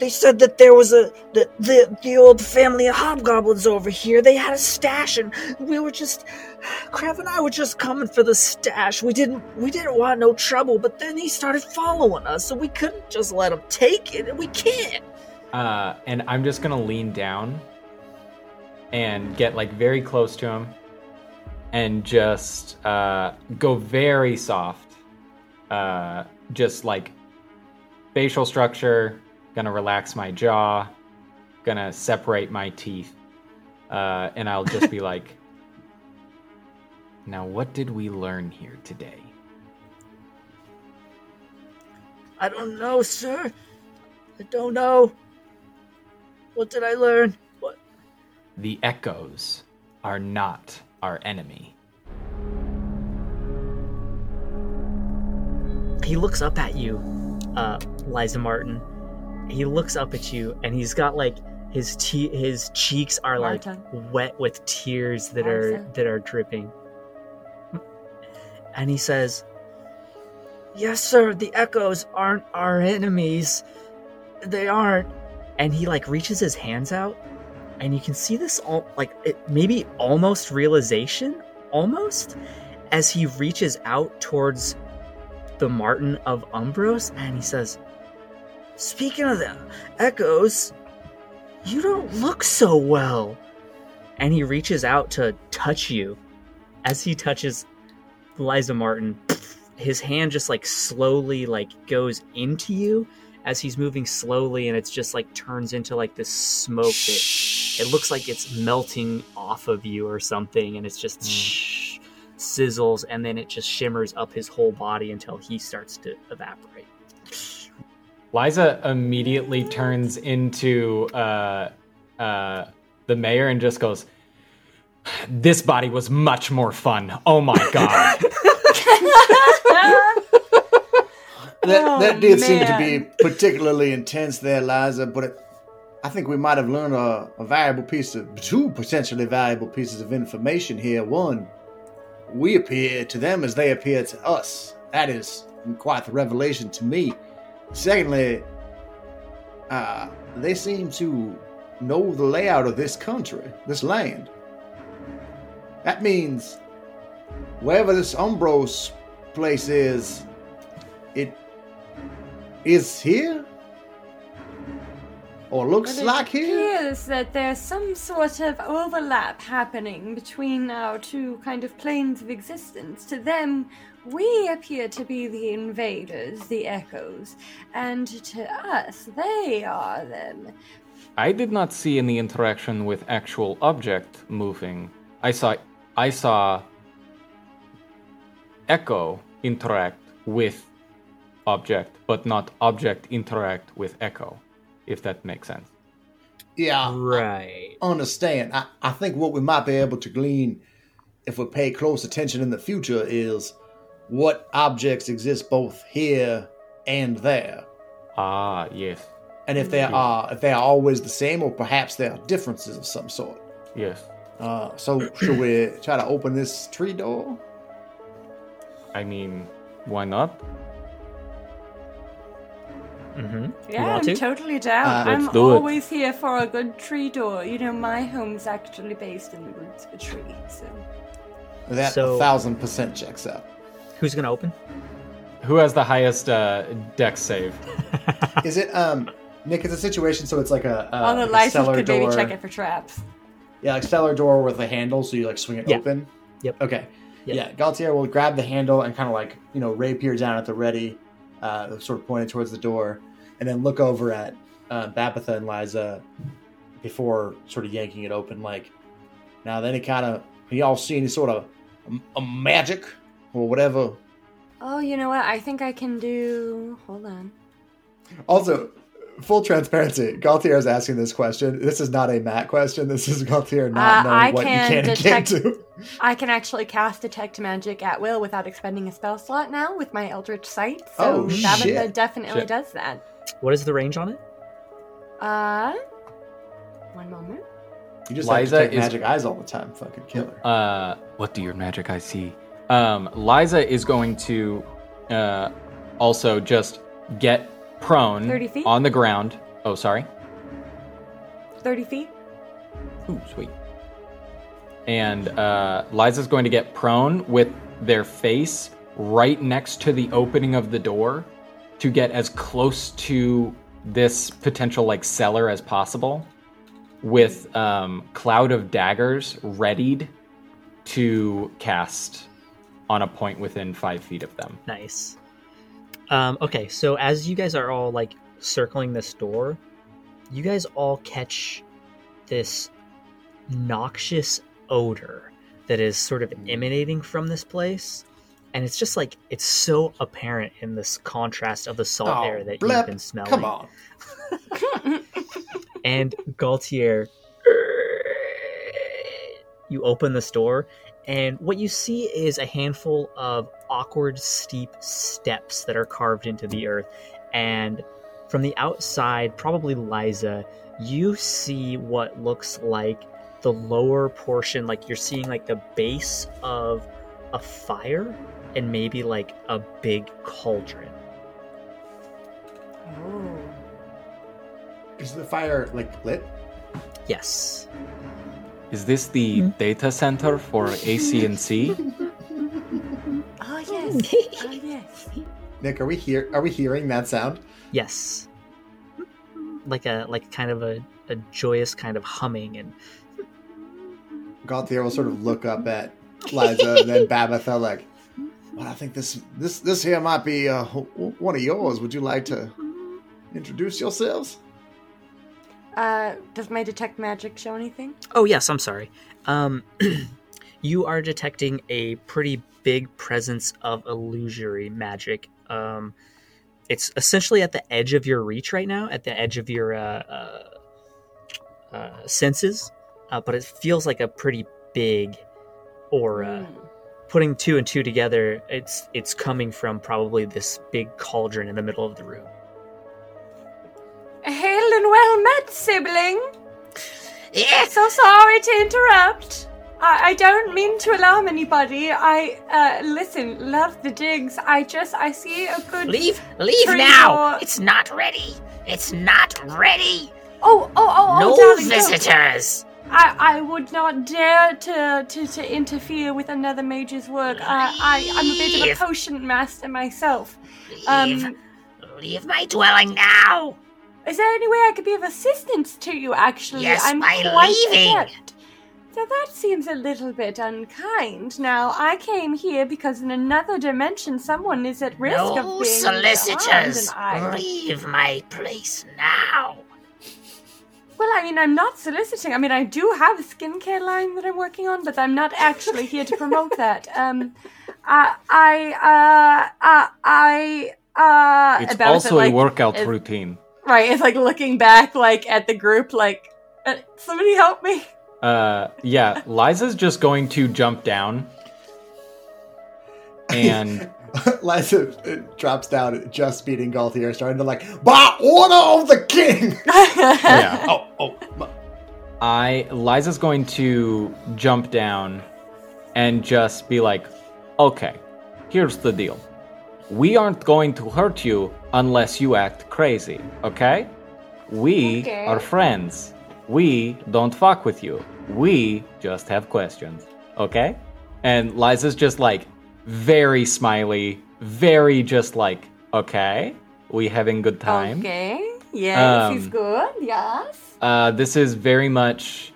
they said that there was a, the, the, the old family of hobgoblins over here. They had a stash and we were just, Krav and I were just coming for the stash. We didn't, we didn't want no trouble, but then he started following us, so we couldn't just let him take it, and we can't. Uh, and I'm just going to lean down and get, like, very close to him and just uh, go very soft. Uh, just like facial structure, gonna relax my jaw, gonna separate my teeth, uh, and I'll just be like, now what did we learn here today? I don't know, sir. I don't know. What did I learn? What? The echoes are not our enemy. He looks up at you, uh, Liza Martin. He looks up at you, and he's got, like, his te- his cheeks are, like, Martin. wet with tears that Martin. are that are dripping. And he says, yes, sir, the echoes aren't our enemies. They aren't. And he, like, reaches his hands out, and you can see this, all like, it, maybe almost realization, almost, as he reaches out towards... the Martin of Umbros, and he says, speaking of them, echoes, you don't look so well. And he reaches out to touch you. As he touches Liza Martin, his hand just, like, slowly, like, goes into you as he's moving slowly, and it's just, like, turns into, like, this smoke that it looks like it's melting off of you or something, and it's just mm. shh. sizzles, and then it just shimmers up his whole body until he starts to evaporate. Liza immediately turns into uh, uh, the mayor and just goes, this body was much more fun. Oh my god. that, that did oh, seem to be particularly intense there, Liza, but it, I think we might have learned a, a valuable piece of, two potentially valuable pieces of information here. One, we appear to them as they appear to us. That is quite the revelation to me. Secondly, uh, they seem to know the layout of this country, this land. That means wherever this Umbros place is, it is here? Or looks but like it here? It appears that there's some sort of overlap happening between our two kind of planes of existence. To them, we appear to be the invaders, the echoes, and to us, they are them. I did not see any interaction with actual object moving. I saw, I saw echo interact with object, but not object interact with echo, if that makes sense. Yeah. Right. I understand. I, I think what we might be able to glean if we pay close attention in the future is what objects exist both here and there. Ah, yes. And if they yes. are if they are always the same, or perhaps there are differences of some sort. Yes. Uh, so should we try to open this tree door? I mean, why not? Mm-hmm. Yeah, I'm to? totally down. Uh, I'm always it. here for a good tree door. You know, my home's actually based in the roots of a tree, so that so, a thousand percent checks out. Who's gonna open? Who has the highest uh, dex save? Is it um, Nick? It's a situation, so it's like a, a on a like license could maybe door. Check it for traps. Yeah, like cellar door with a handle, so you like swing it yeah. open. Yep. Okay. Yep. Yeah, Gaultier will grab the handle and kind of like you know rapier down at the ready, uh, sort of pointed towards the door. And then look over at uh, Babatha and Liza before sort of yanking it open. Like, now, any kind of, y'all see any sort of a, a magic or whatever? Oh, you know what? I think I can do. Hold on. Also, full transparency, Gaultier is asking this question. This is not a Matt question. This is Gaultier not uh, knowing I what can you can detect, and can't do. I can actually cast Detect Magic at will without expending a spell slot now with my Eldritch Sight. So oh, Babatha definitely shit. does that. What is the range on it? Uh, one moment. You just Liza like to take magic eyes all the time. Fucking killer. Uh, what do your magic eyes see? Um, Liza is going to uh, also just get prone thirty feet on the ground. Oh, sorry. thirty feet Ooh, sweet. And uh, Liza's going to get prone with their face right next to the opening of the door, to get as close to this potential like cellar as possible, with um, Cloud of Daggers readied to cast on a point within five feet of them. Nice. Um, okay, so as you guys are all like circling this door, you guys all catch this noxious odor that is sort of emanating from this place. And it's just like, it's so apparent in this contrast of the salt oh, air that blep. you've been smelling. Come on. And Gaultier, you open this door, and what you see is a handful of awkward, steep steps that are carved into the earth. And from the outside, probably Liza, you see what looks like the lower portion, like you're seeing like the base of a fire, and maybe like a big cauldron. Oh. Is the fire like lit? Yes. Is this the mm-hmm. data center for A C N C? Oh yes. Oh yes. Nick, are we hear are we hearing that sound? Yes. Like a like kind of a, a joyous kind of humming, and Gaultier will sort of look up at Liza and then Babatha like, well, I think this this this here might be uh, one of yours. Would you like to introduce yourselves? Uh, does my detect magic show anything? Oh yes, I'm sorry. Um, you are detecting a pretty big presence of illusory magic. Um, it's essentially at the edge of your reach right now, at the edge of your uh, uh, uh, senses, uh, but it feels like a pretty big aura. Mm. Putting two and two together, it's it's coming from probably this big cauldron in the middle of the room. Hail and well met, sibling. Yes. So sorry to interrupt. I, I don't mean to alarm anybody. I uh, listen, love the digs. I just I see a good leave. Leave now. Door. It's not ready. It's not ready. Oh oh oh! No oh, darling, visitors. No. I, I would not dare to, to, to interfere with another mage's work. Uh, I, I'm a bit of a potion master myself. Leave. Um, Leave my dwelling now. Is there any way I could be of assistance to you, actually? Yes, I'm by leaving. Adept. So that seems a little bit unkind. Now, I came here because in another dimension someone is at risk no of being solicitors. Leave my place now. Well, Well, I mean, I'm not soliciting. I mean, I do have a skincare line that I'm working on, but I'm not actually here to promote that. Um, I, I, uh, uh, I, uh, it's about also it, like, a workout it, routine. Right. It's like looking back, like at the group, like uh, somebody help me. Uh, yeah. Liza's just going to jump down, and Liza drops down, just beating Gaultier, starting to like, by order of the king! Yeah. Oh, oh. My. I, Liza's going to jump down and just be like, okay, here's the deal. We aren't going to hurt you unless you act crazy, okay? We okay. are friends. We don't fuck with you. We just have questions, okay? And Liza's just like, very smiley, very just like, okay, we having good time. Okay, yes, um, he's good, yes. Uh, this is very much,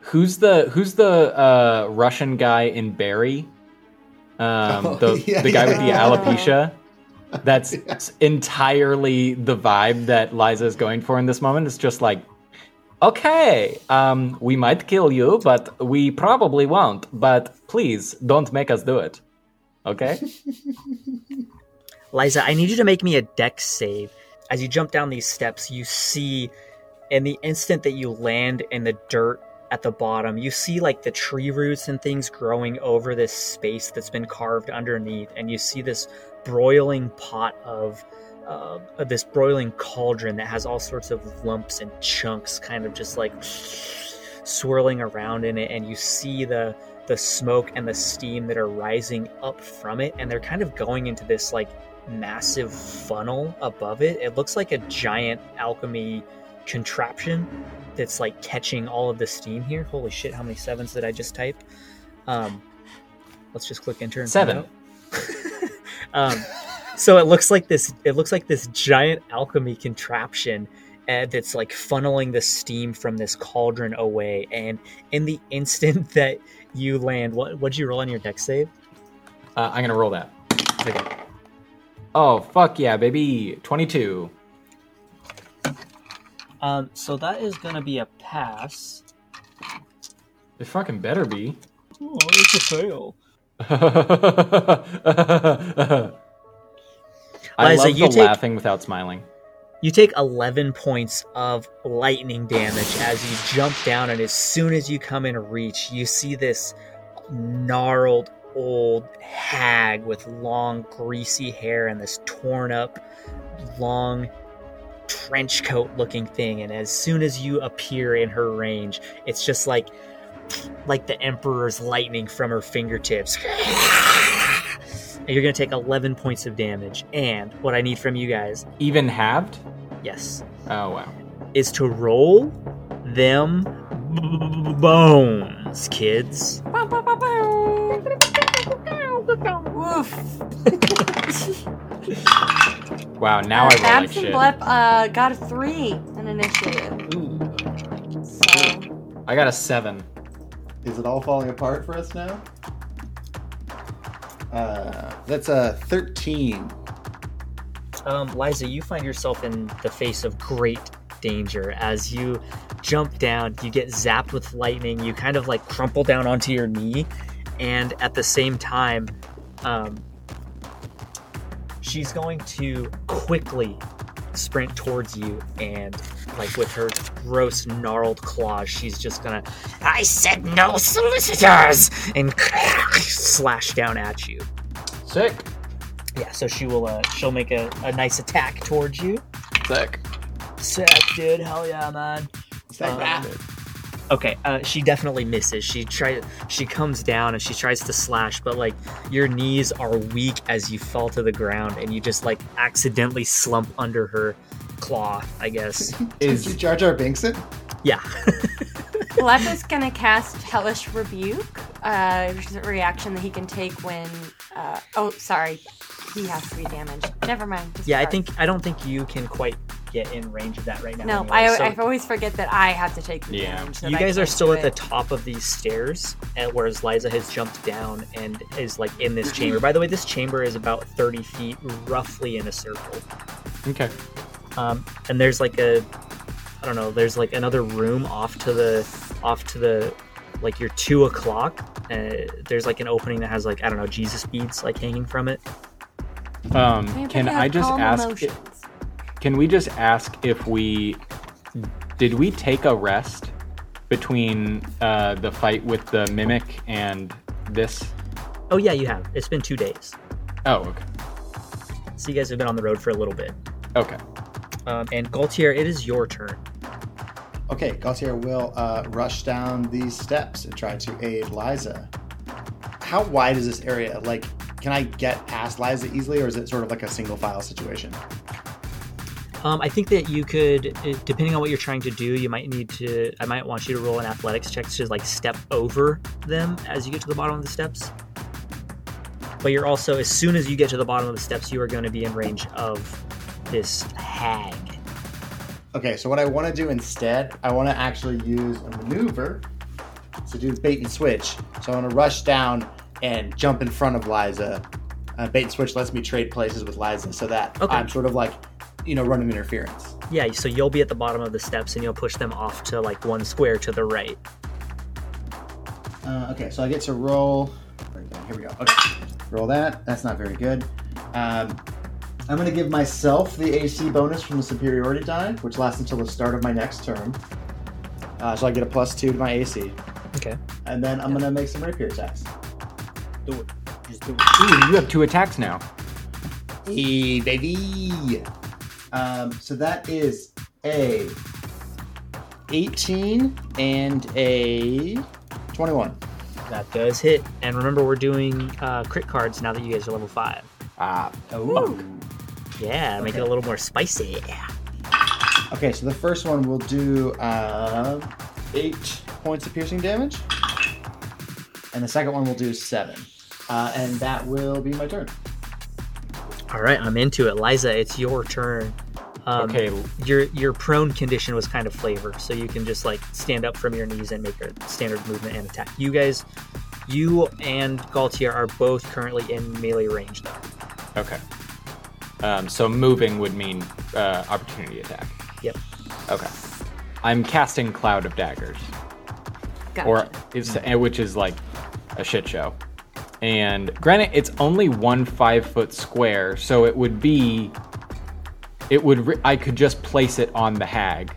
who's the who's the uh, Russian guy in Barry? Um, oh, the, yeah, the guy yeah. with the alopecia? That's yeah. entirely the vibe that Liza is going for in this moment. It's just like, okay, um, we might kill you, but we probably won't. But please, don't make us do it. Okay? Liza, I need you to make me a dex save. As you jump down these steps, you see, in the instant that you land in the dirt at the bottom, you see like the tree roots and things growing over this space that's been carved underneath, and you see this broiling pot of, uh, of this broiling cauldron that has all sorts of lumps and chunks kind of just like swirling around in it, and you see the the smoke and the steam that are rising up from it, and they're kind of going into this like massive funnel above it. It looks like a giant alchemy contraption that's like catching all of the steam here. Holy shit, how many sevens did I just type? Um, let's just click enter and seven. um, so it looks like this, it looks like this giant alchemy contraption that's like funneling the steam from this cauldron away, and in the instant that you land, what what'd you roll on your dex save? Uh, I'm gonna roll that. Okay. Oh fuck yeah, baby! twenty-two. Um, so that is gonna be a pass. It fucking better be. Oh, it's a fail. I Liza, love you the take... laughing without smiling. You take eleven points of lightning damage as you jump down, and as soon as you come in reach, you see this gnarled old hag with long, greasy hair and this torn-up, long trench coat-looking thing. And as soon as you appear in her range, it's just like like the Emperor's lightning from her fingertips. And you're going to take eleven points of damage. And what I need from you guys... Even halved? Yes. Oh, wow. Is to roll them b- b- b- bones, kids. Wow, now uh, I roll Abs like shit. Blep, uh, got a three in initiative. Ooh. So. I got a seven. Is it all falling apart for us now? Uh, that's a thirteen. Um, Liza, you find yourself in the face of great danger. As you jump down, you get zapped with lightning. You kind of like crumple down onto your knee. And at the same time, um, she's going to quickly sprint towards you. And like with her gross gnarled claws, she's just gonna, I said no solicitors, and slash down at you. Sick. Yeah, so she will uh she'll make a, a nice attack towards you. Sick. Sick, dude. Hell yeah, man. Sick. Um, okay, uh she definitely misses. She tries she comes down and she tries to slash, but like your knees are weak as you fall to the ground, and you just like accidentally slump under her claw, I guess. Is Did you Jar Jar Binks it? Yeah. Blep is gonna cast Hellish Rebuke, uh, which is a reaction that he can take when. Uh, oh, sorry, he has to be damaged. Never mind. Yeah, start. I think I don't think you can quite get in range of that right now. No, anyway, I, so. I always forget that I have to take the yeah. damage. So you guys are still at it. The top of these stairs, whereas Liza has jumped down and is like in this chamber. By the way, this chamber is about thirty feet, roughly in a circle. Okay. Um, and there's like a I don't know, there's like another room off to the, off to the, like your two o'clock. Uh, there's like an opening that has like, I don't know, Jesus beads like hanging from it. Um, can, can I just ask, if, can we just ask if we, did we take a rest between uh, the fight with the mimic and this? Oh yeah, you have. It's been two days. Oh, okay. So you guys have been on the road for a little bit. Okay. Um, and Gaultier, it is your turn. Okay, Gaultier will uh, rush down these steps and try to aid Liza. How wide is this area? Like, can I get past Liza easily, or is it sort of like a single file situation? Um, I think that you could, depending on what you're trying to do, you might need to, I might want you to roll an athletics check to like step over them as you get to the bottom of the steps. But you're also, as soon as you get to the bottom of the steps, you are going to be in range of this hag. Okay, so what I want to do instead, I want to actually use a maneuver to do bait and switch. So I want to rush down and jump in front of Liza. Uh, bait and switch lets me trade places with Liza so that okay. I'm sort of like, you know, running interference. Yeah, so you'll be at the bottom of the steps and you'll push them off to like one square to the right. Uh, okay, so I get to roll. Here we go. Okay, roll that. That's not very good. Um, I'm going to give myself the A C bonus from the superiority die, which lasts until the start of my next turn. Uh, so I get a plus two to my A C. Okay. And then I'm yeah. going to make some rapier attacks. Do it. Just do it. Ooh, you have two attacks now. Hey, baby. Um, so that is a eighteen and a twenty-one. That does hit. And remember, we're doing uh, crit cards now that you guys are level five. Ah, oh. Yeah, okay. Make it a little more spicy. Okay, so the first one will do uh, eight points of piercing damage. And the second one will do seven. Uh, and that will be my turn. All right, I'm into it. Liza, it's your turn. Um, okay. Your your prone condition was kind of flavor, so you can just like stand up from your knees and make a standard movement and attack. You guys, you and Gaultier are both currently in melee range, though. Okay. Um, so moving would mean uh, opportunity attack. Yep. Okay. I'm casting Cloud of Daggers, gotcha. or it's, mm-hmm. which is like a shit show. And granted, it's only one five foot square, so it would be. It would. Re- I could just place it on the hag,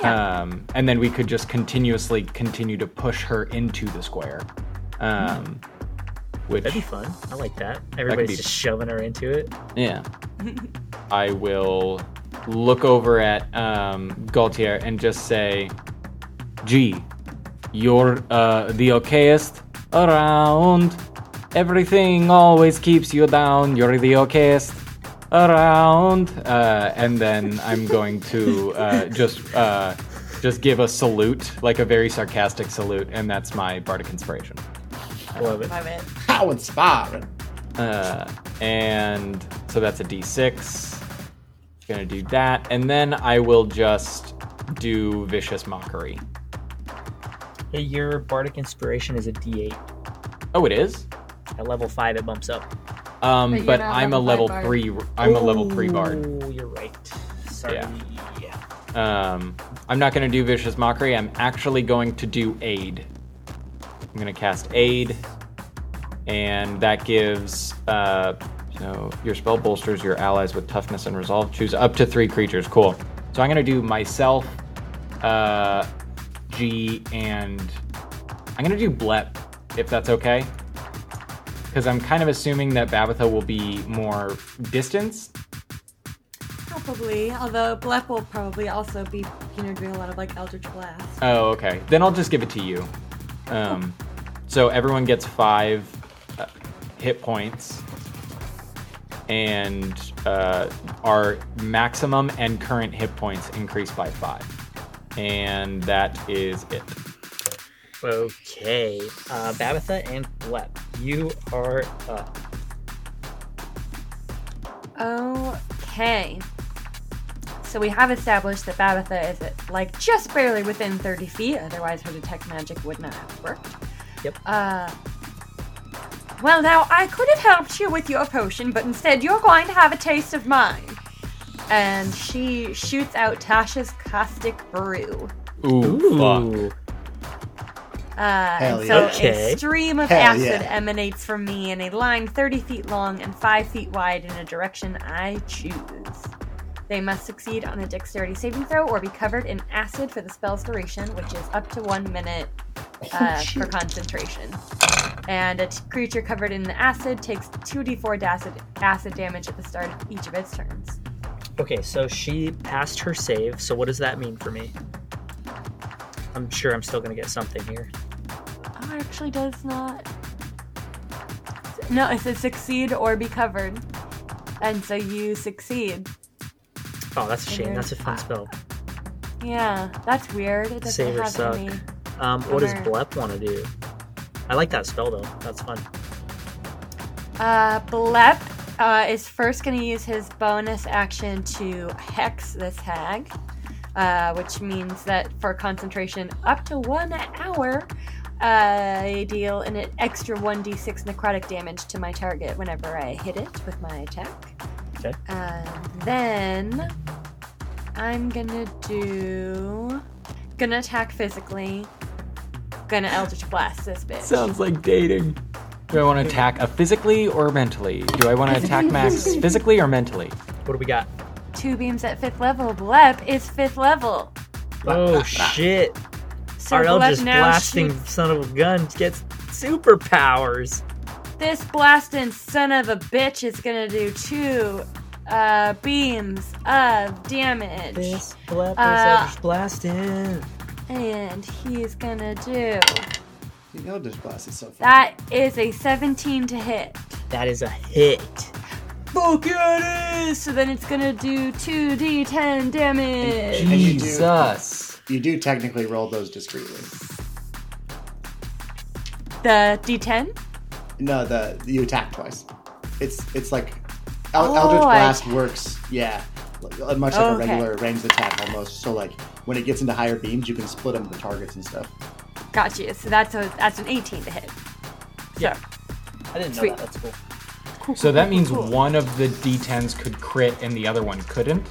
yeah. um, and then we could just continuously continue to push her into the square. Um, which, That'd be fun. I like that. Everybody's that just shoving her into it. Yeah. I will look over at um, Gaultier and just say, "Gee, you're uh, the okayest around. Everything always keeps you down. You're the okayest." Around, uh, and then I'm going to uh, just uh, just give a salute, like a very sarcastic salute, and that's my bardic inspiration. I love it. Love it. How inspiring! Uh, and so that's a D six. Gonna do that, and then I will just do Vicious Mockery. Hey, your bardic inspiration is a D eight. Oh, it is? At level five, it bumps up. Um, but, but I'm a level three. I'm Ooh, a level three bard. Oh, you're right. Sorry. Yeah. yeah. Um, I'm not going to do Vicious Mockery. I'm actually going to do Aid. I'm going to cast Aid, and that gives uh, so your spell bolsters your allies with toughness and resolve. Choose up to three creatures. Cool. So I'm going to do myself, uh, G, and I'm going to do Blep, if that's okay. Because I'm kind of assuming that Babatha will be more distanced. Probably, although Blep will probably also be, you know, doing a lot of like Eldritch Blast. Oh, okay. Then I'll just give it to you. Um, so everyone gets five uh, hit points, and uh, our maximum and current hit points increase by five, and that is it. Okay, uh, Babatha and Blep. You are up. Okay. So we have established that Babatha is at, like, just barely within thirty feet. Otherwise, her detect magic would not have worked. Yep. Uh. Well, now, I could have helped you with your potion, but instead you're going to have a taste of mine. and she shoots out Tasha's caustic brew. Ooh, Ooh. fuck. Uh, and so okay. a stream of Hell acid yeah. emanates from me in a line thirty feet long and five feet wide in a direction I choose. They must succeed on a dexterity saving throw or be covered in acid for the spell's duration, which is up to one minute uh, oh, for concentration. And a t- creature covered in the acid takes two d four acid, acid damage at the start of each of its turns. Okay, so she passed her save, so what does that mean for me? I'm sure I'm still going to get something here. Oh, it actually does not. No, it says succeed or be covered. And so you succeed. Oh, that's a shame. That's a fun spell. Yeah, that's weird. It doesn't have to be. Um, what does Blep want to do? I like that spell, though. That's fun. Uh, Blep uh, is first going to use his bonus action to hex this hag, uh, which means that for concentration up to one hour, uh, I deal an extra one d six necrotic damage to my target whenever I hit it with my attack. Okay. Uh, then I'm gonna do gonna attack physically. Gonna Eldritch Blast this bitch. Sounds like dating. Do I want to attack a physically or mentally? Do I want to attack Max physically or mentally? What do we got? Two beams at fifth level. Blep is fifth level. Oh shit! So our Eldritch blasting shoots. Son of a gun gets superpowers. This blasting son of a bitch is gonna do two uh, beams of damage. This Blep uh, is blasting. And he's gonna do. The Eldritch Blast is so fun. That is a seventeen to hit. That is a hit. Fuck it! So then it's gonna do two d ten damage. And, and you Jesus. Do, you do technically roll those discreetly. The d ten? No, the you attack twice. It's it's like El- oh, Eldritch Blast I... works, yeah, much like oh, a regular okay. ranged attack almost. So like when it gets into higher beams, you can split them into targets and stuff. Got you. So that's a that's an eighteen to hit. Yeah, so, I didn't know sweet. That. That's cool. cool so cool, that cool, means cool. one of the d tens could crit and the other one couldn't.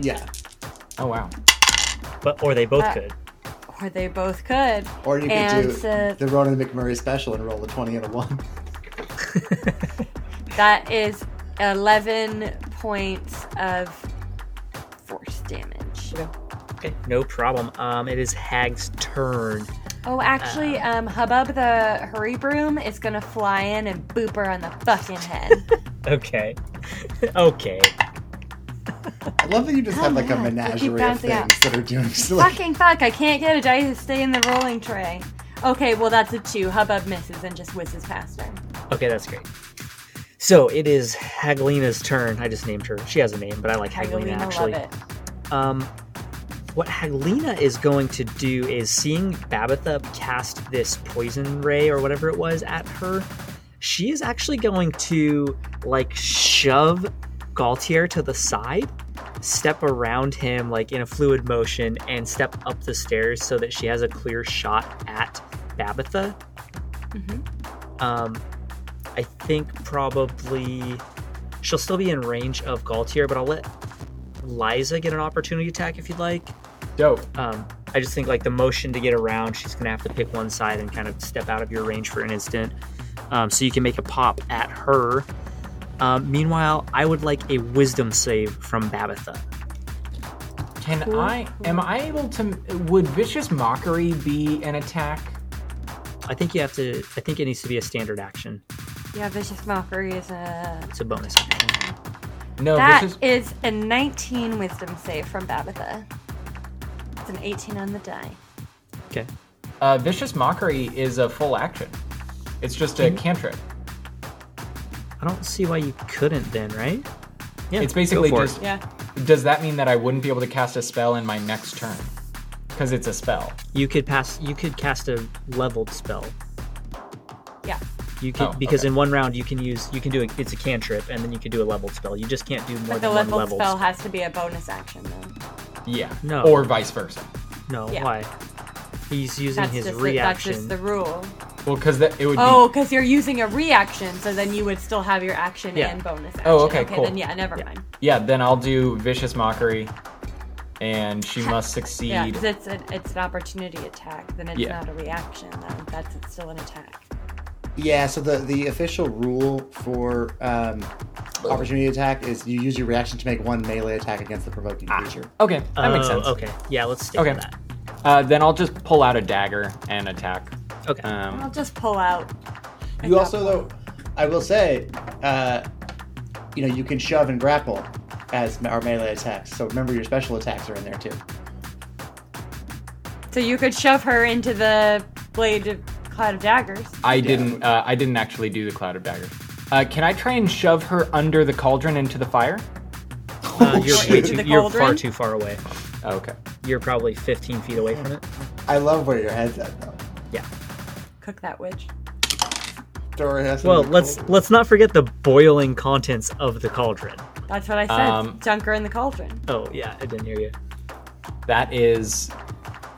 Yeah. Oh wow. But or they both uh, could. Or they both could. Or you could and, do uh, the Ronan McMurray special and roll a twenty and a one. That is eleven points of force damage. Okay, okay. No problem. Um, it is Hag's turn. Oh, actually, um, um Hubbub the Hurry Broom is going to fly in and boop her on the fucking head. Okay. Okay. I love that you just oh have like God. A menagerie of things out. That are doing so fucking like... fuck, I can't get it. I stay in the rolling tray. Okay, well that's a two. Hubbub misses and just whizzes past her. Okay, that's great. So it is Hagalina's turn. I just named her. She has a name, but I like Hagalina, Hagalina actually. Love it. Um, what Hagalina is going to do is seeing Babatha cast this poison ray or whatever it was at her, she is actually going to like shove Gaultier to the side, step around him like in a fluid motion, and step up the stairs so that she has a clear shot at Babatha. Mm-hmm. Um, I think probably she'll still be in range of Gaultier, but I'll let Liza get an opportunity attack if you'd like. Dope. Um, I just think like the motion to get around, she's gonna have to pick one side and kind of step out of your range for an instant, um, so you can make a pop at her. Um, meanwhile, I would like a wisdom save from Babatha. Can cool, I, cool. am I able to, would Vicious Mockery be an attack? I think you have to, I think it needs to be a standard action. Yeah, Vicious Mockery is a... It's a bonus action. No, that vicious... is a nineteen wisdom save from Babatha. It's an eighteen on the die. Okay. Uh, Vicious Mockery is a full action. It's just a mm-hmm. cantrip. I don't see why you couldn't then, right? Yeah, it's basically just, it. yeah. Does that mean that I wouldn't be able to cast a spell in my next turn? Because it's a spell. You could pass. You could cast a leveled spell. Yeah. You could, oh, because okay. in one round you can use, you can do, a, it's a cantrip, and then you can do a leveled spell. You just can't do more but than one leveled spell. The leveled spell has to be a bonus action though. Yeah, no. Or vice versa. No, yeah. Why? He's using that's his just reaction. That's just the rule. Well, because that it would. Oh, because be... you're using a reaction, so then you would still have your action yeah. and bonus action. Oh, okay, okay cool. Then yeah, never yeah. mind. Yeah, then I'll do Vicious Mockery, and she must succeed. Yeah, because it's an it's an opportunity attack. Then it's yeah. not a reaction. Then that's it's still an attack. Yeah. So the the official rule for um, opportunity attack is you use your reaction to make one melee attack against the provoking ah. creature. Okay, that uh, makes sense. Okay. Yeah, let's stick okay. with that. Uh, then I'll just pull out a dagger and attack. Okay. Um, I'll just pull out. You also, though, I will say, uh, you know, you can shove and grapple as our melee attacks. So remember, your special attacks are in there too. So you could shove her into the blade of Cloud of Daggers. I yeah. didn't. Uh, I didn't actually do the Cloud of Daggers. Uh, can I try and shove her under the cauldron into the fire? Uh, you're, way too, the you're far too far away. Oh, okay. You're probably fifteen feet away from it. I love where your head's at, though. Yeah. Cook that witch. Well, let's let's not forget the boiling contents of the cauldron. That's what I said. Um, Dunk her in the cauldron. Oh, yeah. I didn't hear you. That is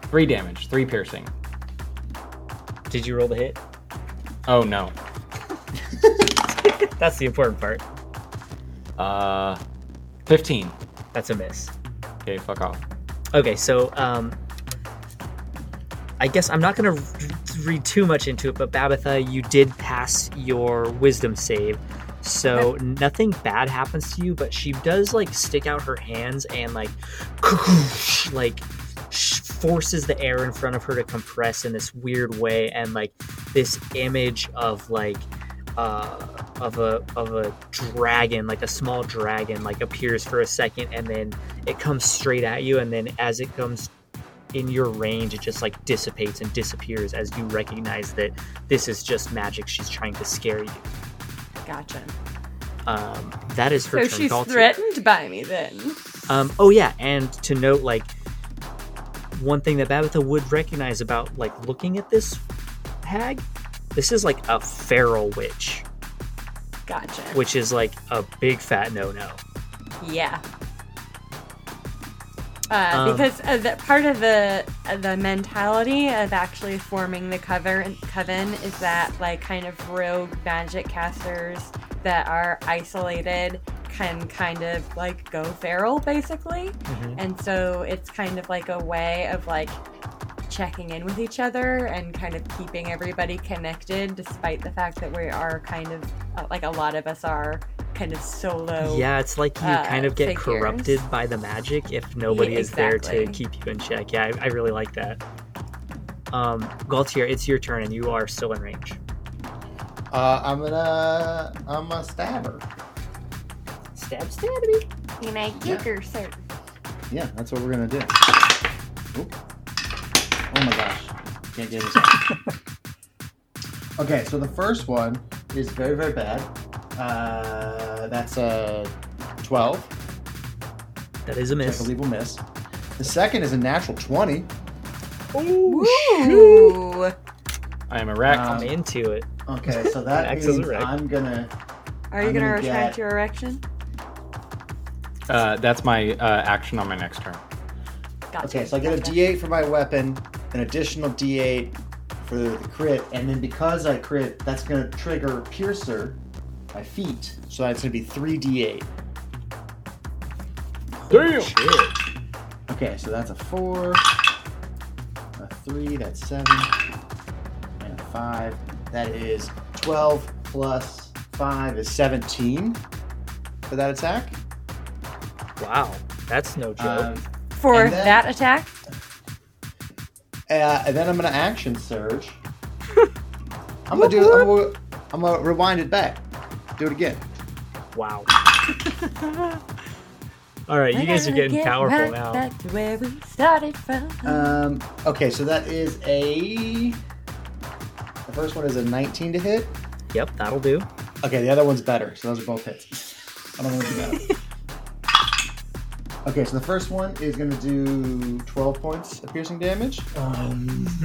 three damage, three piercing. Did you roll the hit? Oh, no. That's the important part. Uh, fifteen. That's a miss. Okay, fuck off. Okay, so um, I guess I'm not going to read too much into it, but Babatha, you did pass your wisdom save, so okay. nothing bad happens to you, but she does, like, stick out her hands and, like, like forces the air in front of her to compress in this weird way, and, like, this image of, like, uh, of a of a dragon, like a small dragon, like appears for a second, and then it comes straight at you, and then as it comes in your range, it just like dissipates and disappears as you recognize that this is just magic. She's trying to scare you. Gotcha. Um, that is her. So turn, she's Gaultier. Threatened by me then. Um, oh yeah, and to note, like, one thing that Babatha would recognize about like looking at this hag. This is like a feral witch. Gotcha. Which is like a big fat no-no. Yeah. Uh, um, because uh, the, part of the uh, the mentality of actually forming the coven, coven is that like kind of rogue magic casters that are isolated can kind of like go feral basically. Mm-hmm. And so it's kind of like a way of like checking in with each other and kind of keeping everybody connected, despite the fact that we are kind of like a lot of us are kind of solo. Yeah, it's like you uh, kind of get figures. Corrupted by the magic if nobody yeah, exactly. is there to keep you in check. Yeah, I, I really like that. Um, Gaultier, it's your turn, and you are still in range. Uh, I'm gonna, I'm a stabber. Stab, stabby. And I kick her, sir. Yeah, that's what we're gonna do. Oop. Oh my gosh. Can't get it. Okay, so the first one is very, very bad. Uh, that's a twelve. That is a miss. I believe we'll miss. The second is a natural twenty. Ooh. Ooh. I am a wreck. Um, I'm into it. Okay, so that means I'm going to... Are you going to retract your erection? Uh, that's my uh, action on my next turn. Gotcha. Okay, so I get gotcha. a D eight for my weapon, an additional D eight for the crit, and then because I crit, that's going to trigger Piercer, my feet, so that's going to be three D eight. Damn! Shit. Okay, so that's a four, a three, that's seven, and a five. That is twelve plus five is seventeen for that attack. Wow, that's no joke. Um, For then, that attack? Uh, and then I'm going to action surge. I'm going to do. I'm going I'm to rewind it back. Do it again. Wow. All right, you guys are getting get powerful right now. Back to where we started from. Um. Okay, so that is a. The first one is a nineteen to hit. Yep, that'll do. Okay, the other one's better. So those are both hits. I don't know what's better. Okay, so the first one is going to do twelve points of piercing damage. Oh,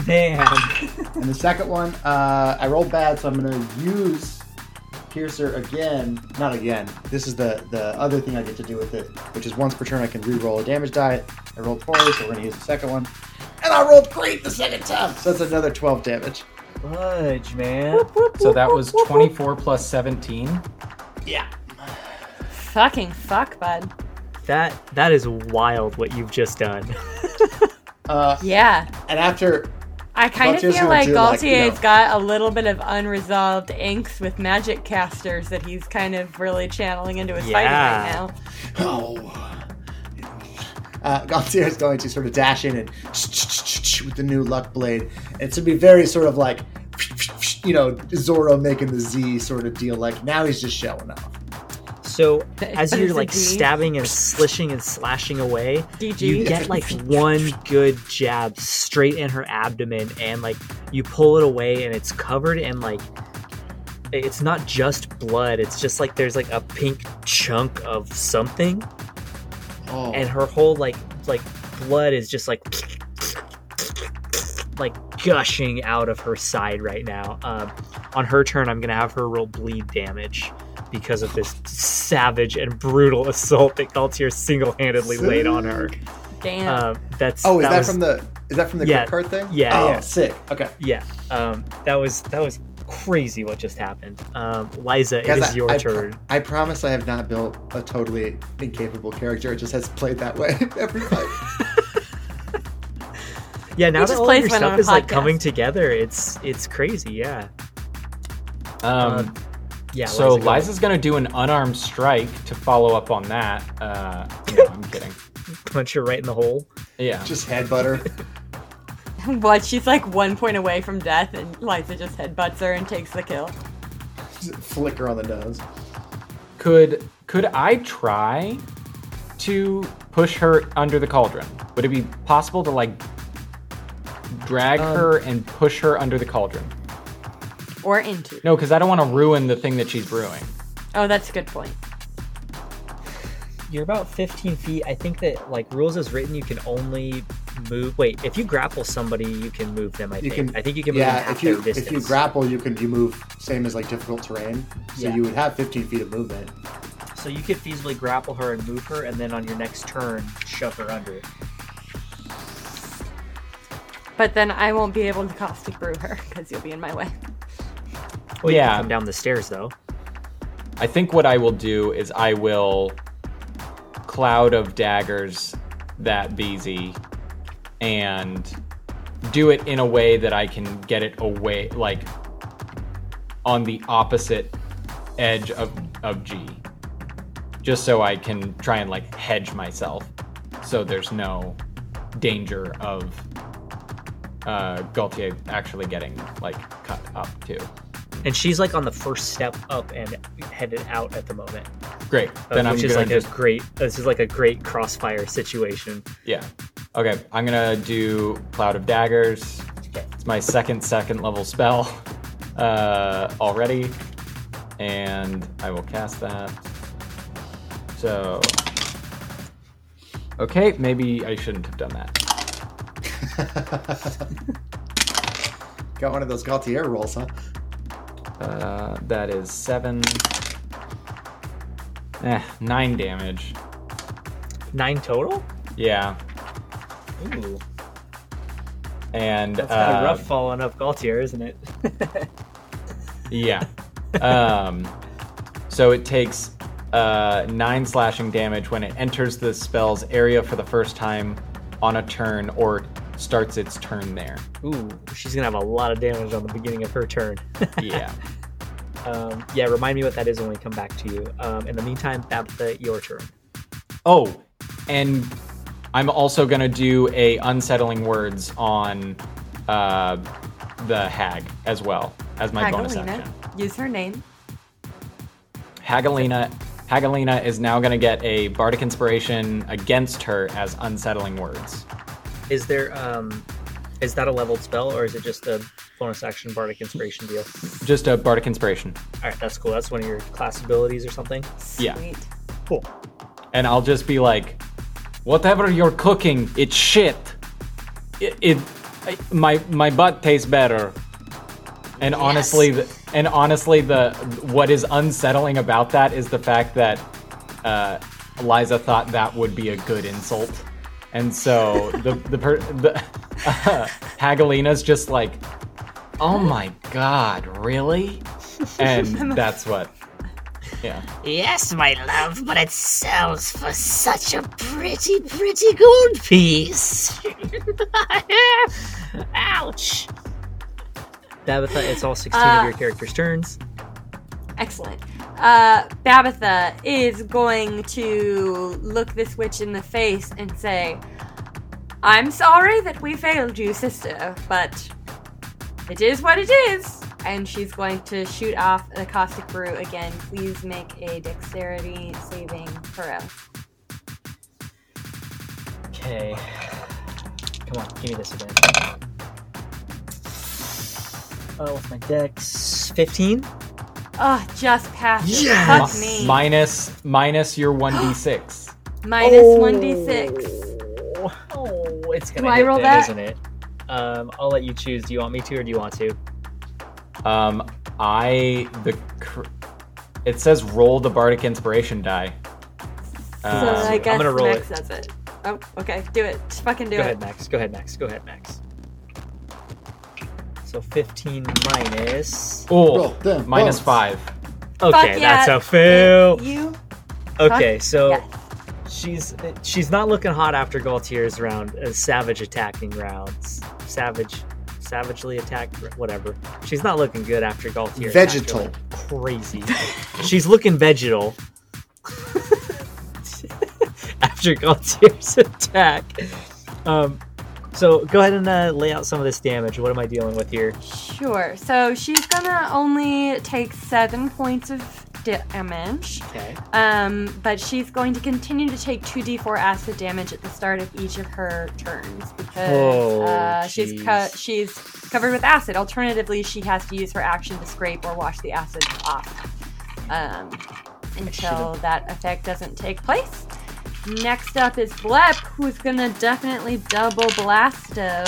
man. And the second one, uh, I rolled bad, so I'm going to use Piercer again. Not again. This is the, the other thing I get to do with it, which is once per turn I can re-roll a damage die. I rolled poorly, so we're going to use the second one. And I rolled great the second time! So that's another twelve damage. Fudge, man. Whoop, whoop, so that was whoop, twenty-four whoop. Plus seventeen. Yeah. Fucking fuck, bud. That that is wild what you've just done. uh, yeah. And after... I kind of feel like Gaultier's like, no. got a little bit of unresolved angst with magic casters that he's kind of really channeling into his yeah. fighting right now. Oh. Uh, Gaultier is going to sort of dash in and with the new luck blade. It's going to be very sort of like, you know, Zorro making the Z sort of deal. Like, now he's just showing off. So as you're like stabbing and slishing and slashing away, D G. You get like one good jab straight in her abdomen, and like you pull it away, and it's covered in like, it's not just blood. It's just like there's like a pink chunk of something. Oh. And her whole like like blood is just like like gushing out of her side right now. Um, on her turn, I'm gonna have her roll bleed damage because of this savage and brutal assault that Gaultier single-handedly sick. Laid on her. Damn. Um, that's oh, is that, that was, from the is that from the yeah, card thing? Yeah. Oh, yeah. Sick. Okay. Yeah. Um, that was that was crazy what just happened. Um, Liza, it is I, your I turn. Pro- I promise I have not built a totally incapable character. It just has played that way every fight. Yeah. Now we that all your stuff is like coming together, it's it's crazy. Yeah. Um. um Yeah, so Liza Liza's going to do an unarmed strike to follow up on that. Uh, no, I'm kidding. Punch her right in the hole. Yeah. Just headbutt her. What? She's like one point away from death, and Liza just headbutts her and takes the kill. Just flick her on the nose. Could could I try to push her under the cauldron? Would it be possible to like drag um, her and push her under the cauldron? Or into. No, because I don't want to ruin the thing that she's brewing. Oh, that's a good point. You're about fifteen feet. I think that, like, rules as written, you can only move... Wait, if you grapple somebody, you can move them, I you think. Can, I think you can move yeah, them half if you, their distance. If you grapple, you can you move same as, like, difficult terrain. So yeah. you would have fifteen feet of movement. So you could feasibly grapple her and move her, and then on your next turn, shove her under. But then I won't be able to caustic brew her, because you'll be in my way. Well, yeah, come down the stairs though. I think what I will do is I will Cloud of Daggers that B Z and do it in a way that I can get it away, like on the opposite edge of, of G, just so I can try and like hedge myself, so there's no danger of uh, Gaultier actually getting like cut up too. And she's like on the first step up and headed out at the moment. Great. Uh, then which I'm is like just... a great. This is like a great crossfire situation. Yeah. Okay. I'm gonna do Cloud of Daggers. Okay. It's my second second level spell uh, already, and I will cast that. So. Okay. Maybe I shouldn't have done that. Got one of those Gaultier rolls, huh? Uh, that is seven, eh, nine damage. Nine total? Yeah. Ooh. And that's kind uh, of rough following up Gaultier, isn't it? Yeah. Um. So it takes uh nine slashing damage when it enters the spell's area for the first time on a turn or starts its turn there. Ooh, she's gonna have a lot of damage on the beginning of her turn. Yeah. Um, yeah, remind me what that is when we come back to you. Um, in the meantime, Babatha, your turn. Oh, and I'm also gonna do a Unsettling Words on uh, the hag as well as my Hagalina. Bonus action. Use her name. Hagalina. Hagalina is now gonna get a Bardic Inspiration against her as Unsettling Words. Is there, um, is that a leveled spell, or is it just a bonus action Bardic Inspiration deal? Just a Bardic Inspiration. All right, that's cool. That's one of your class abilities or something? Sweet. Yeah. Cool. And I'll just be like, whatever you're cooking, it's shit. It, it I, my my butt tastes better. And yes. honestly, the, and honestly, the what is unsettling about that is the fact that uh, Liza thought that would be a good insult. And so the the, per, the uh, Hagalina's just like oh my god, really? And that's what, yeah. Yes, my love, but it sells for such a pretty, pretty gold piece. Ouch. Babatha, it's all sixteen uh, of your character's turns. Excellent. Uh, Babatha is going to look this witch in the face and say, I'm sorry that we failed you, sister, but it is what it is. And she's going to shoot off the caustic brew again. Please make a dexterity saving throw. Okay. Come on, give me this again. Oh, with my dex. fifteen? Oh, just passes. Yes! Fuck me. Minus, minus your one d six. Minus oh. one d six. Oh, it's going to hit roll that, that, isn't it? Um, I'll let you choose. Do you want me to or do you want to? Um, I, the, cr- it says roll the Bardic Inspiration die. Uh, so I guess I'm gonna roll Max it. Does it. Oh, okay. Do it. Just fucking do Go it. Go ahead, Max. Go ahead, Max. Go ahead, Max. So fifteen minus... Oh, well, minus five. Okay, fuck that's yeah. a fail. You? Okay, so yes. she's she's not looking hot after Gaultier's round, uh, savage attacking rounds. Savage... savagely attacked, whatever. She's not looking good after Gaultier. Vegetal. Like crazy. She's looking vegetal. After Gaultier's attack. Um, so go ahead and uh, lay out some of this damage. What am I dealing with here? Sure. So she's gonna only take seven points of damage. Okay. Um, but she's going to continue to take two d four acid damage at the start of each of her turns because oh, uh, she's co- she's covered with acid. Alternatively, she has to use her action to scrape or wash the acid off um, until that effect doesn't take place. Next up is Blep, who's going to definitely double Blasto.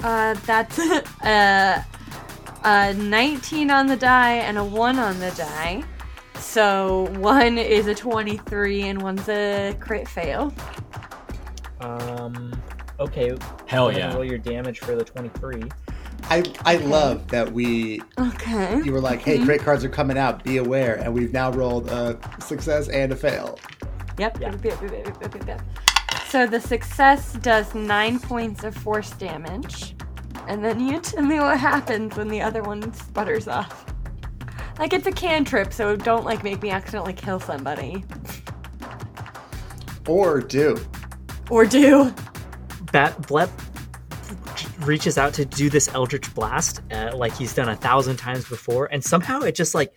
Mm-hmm. Uh, that's... uh, A nineteen on the die and a one on the die. So one is a twenty-three and one's a crit fail. Um. Okay. Hell yeah. Roll your damage for the twenty-three. I I okay. love that we. Okay. You were like, hey, mm-hmm. crit cards are coming out. Be aware, and we've now rolled a success and a fail. Yep. Yeah. So the success does nine points of force damage. And then you tell me what happens when the other one sputters off. Like, it's a cantrip, so don't, like, make me accidentally kill somebody. Or do. Or do. Bat Blep reaches out to do this Eldritch Blast, uh, like he's done a thousand times before, and somehow it just, like,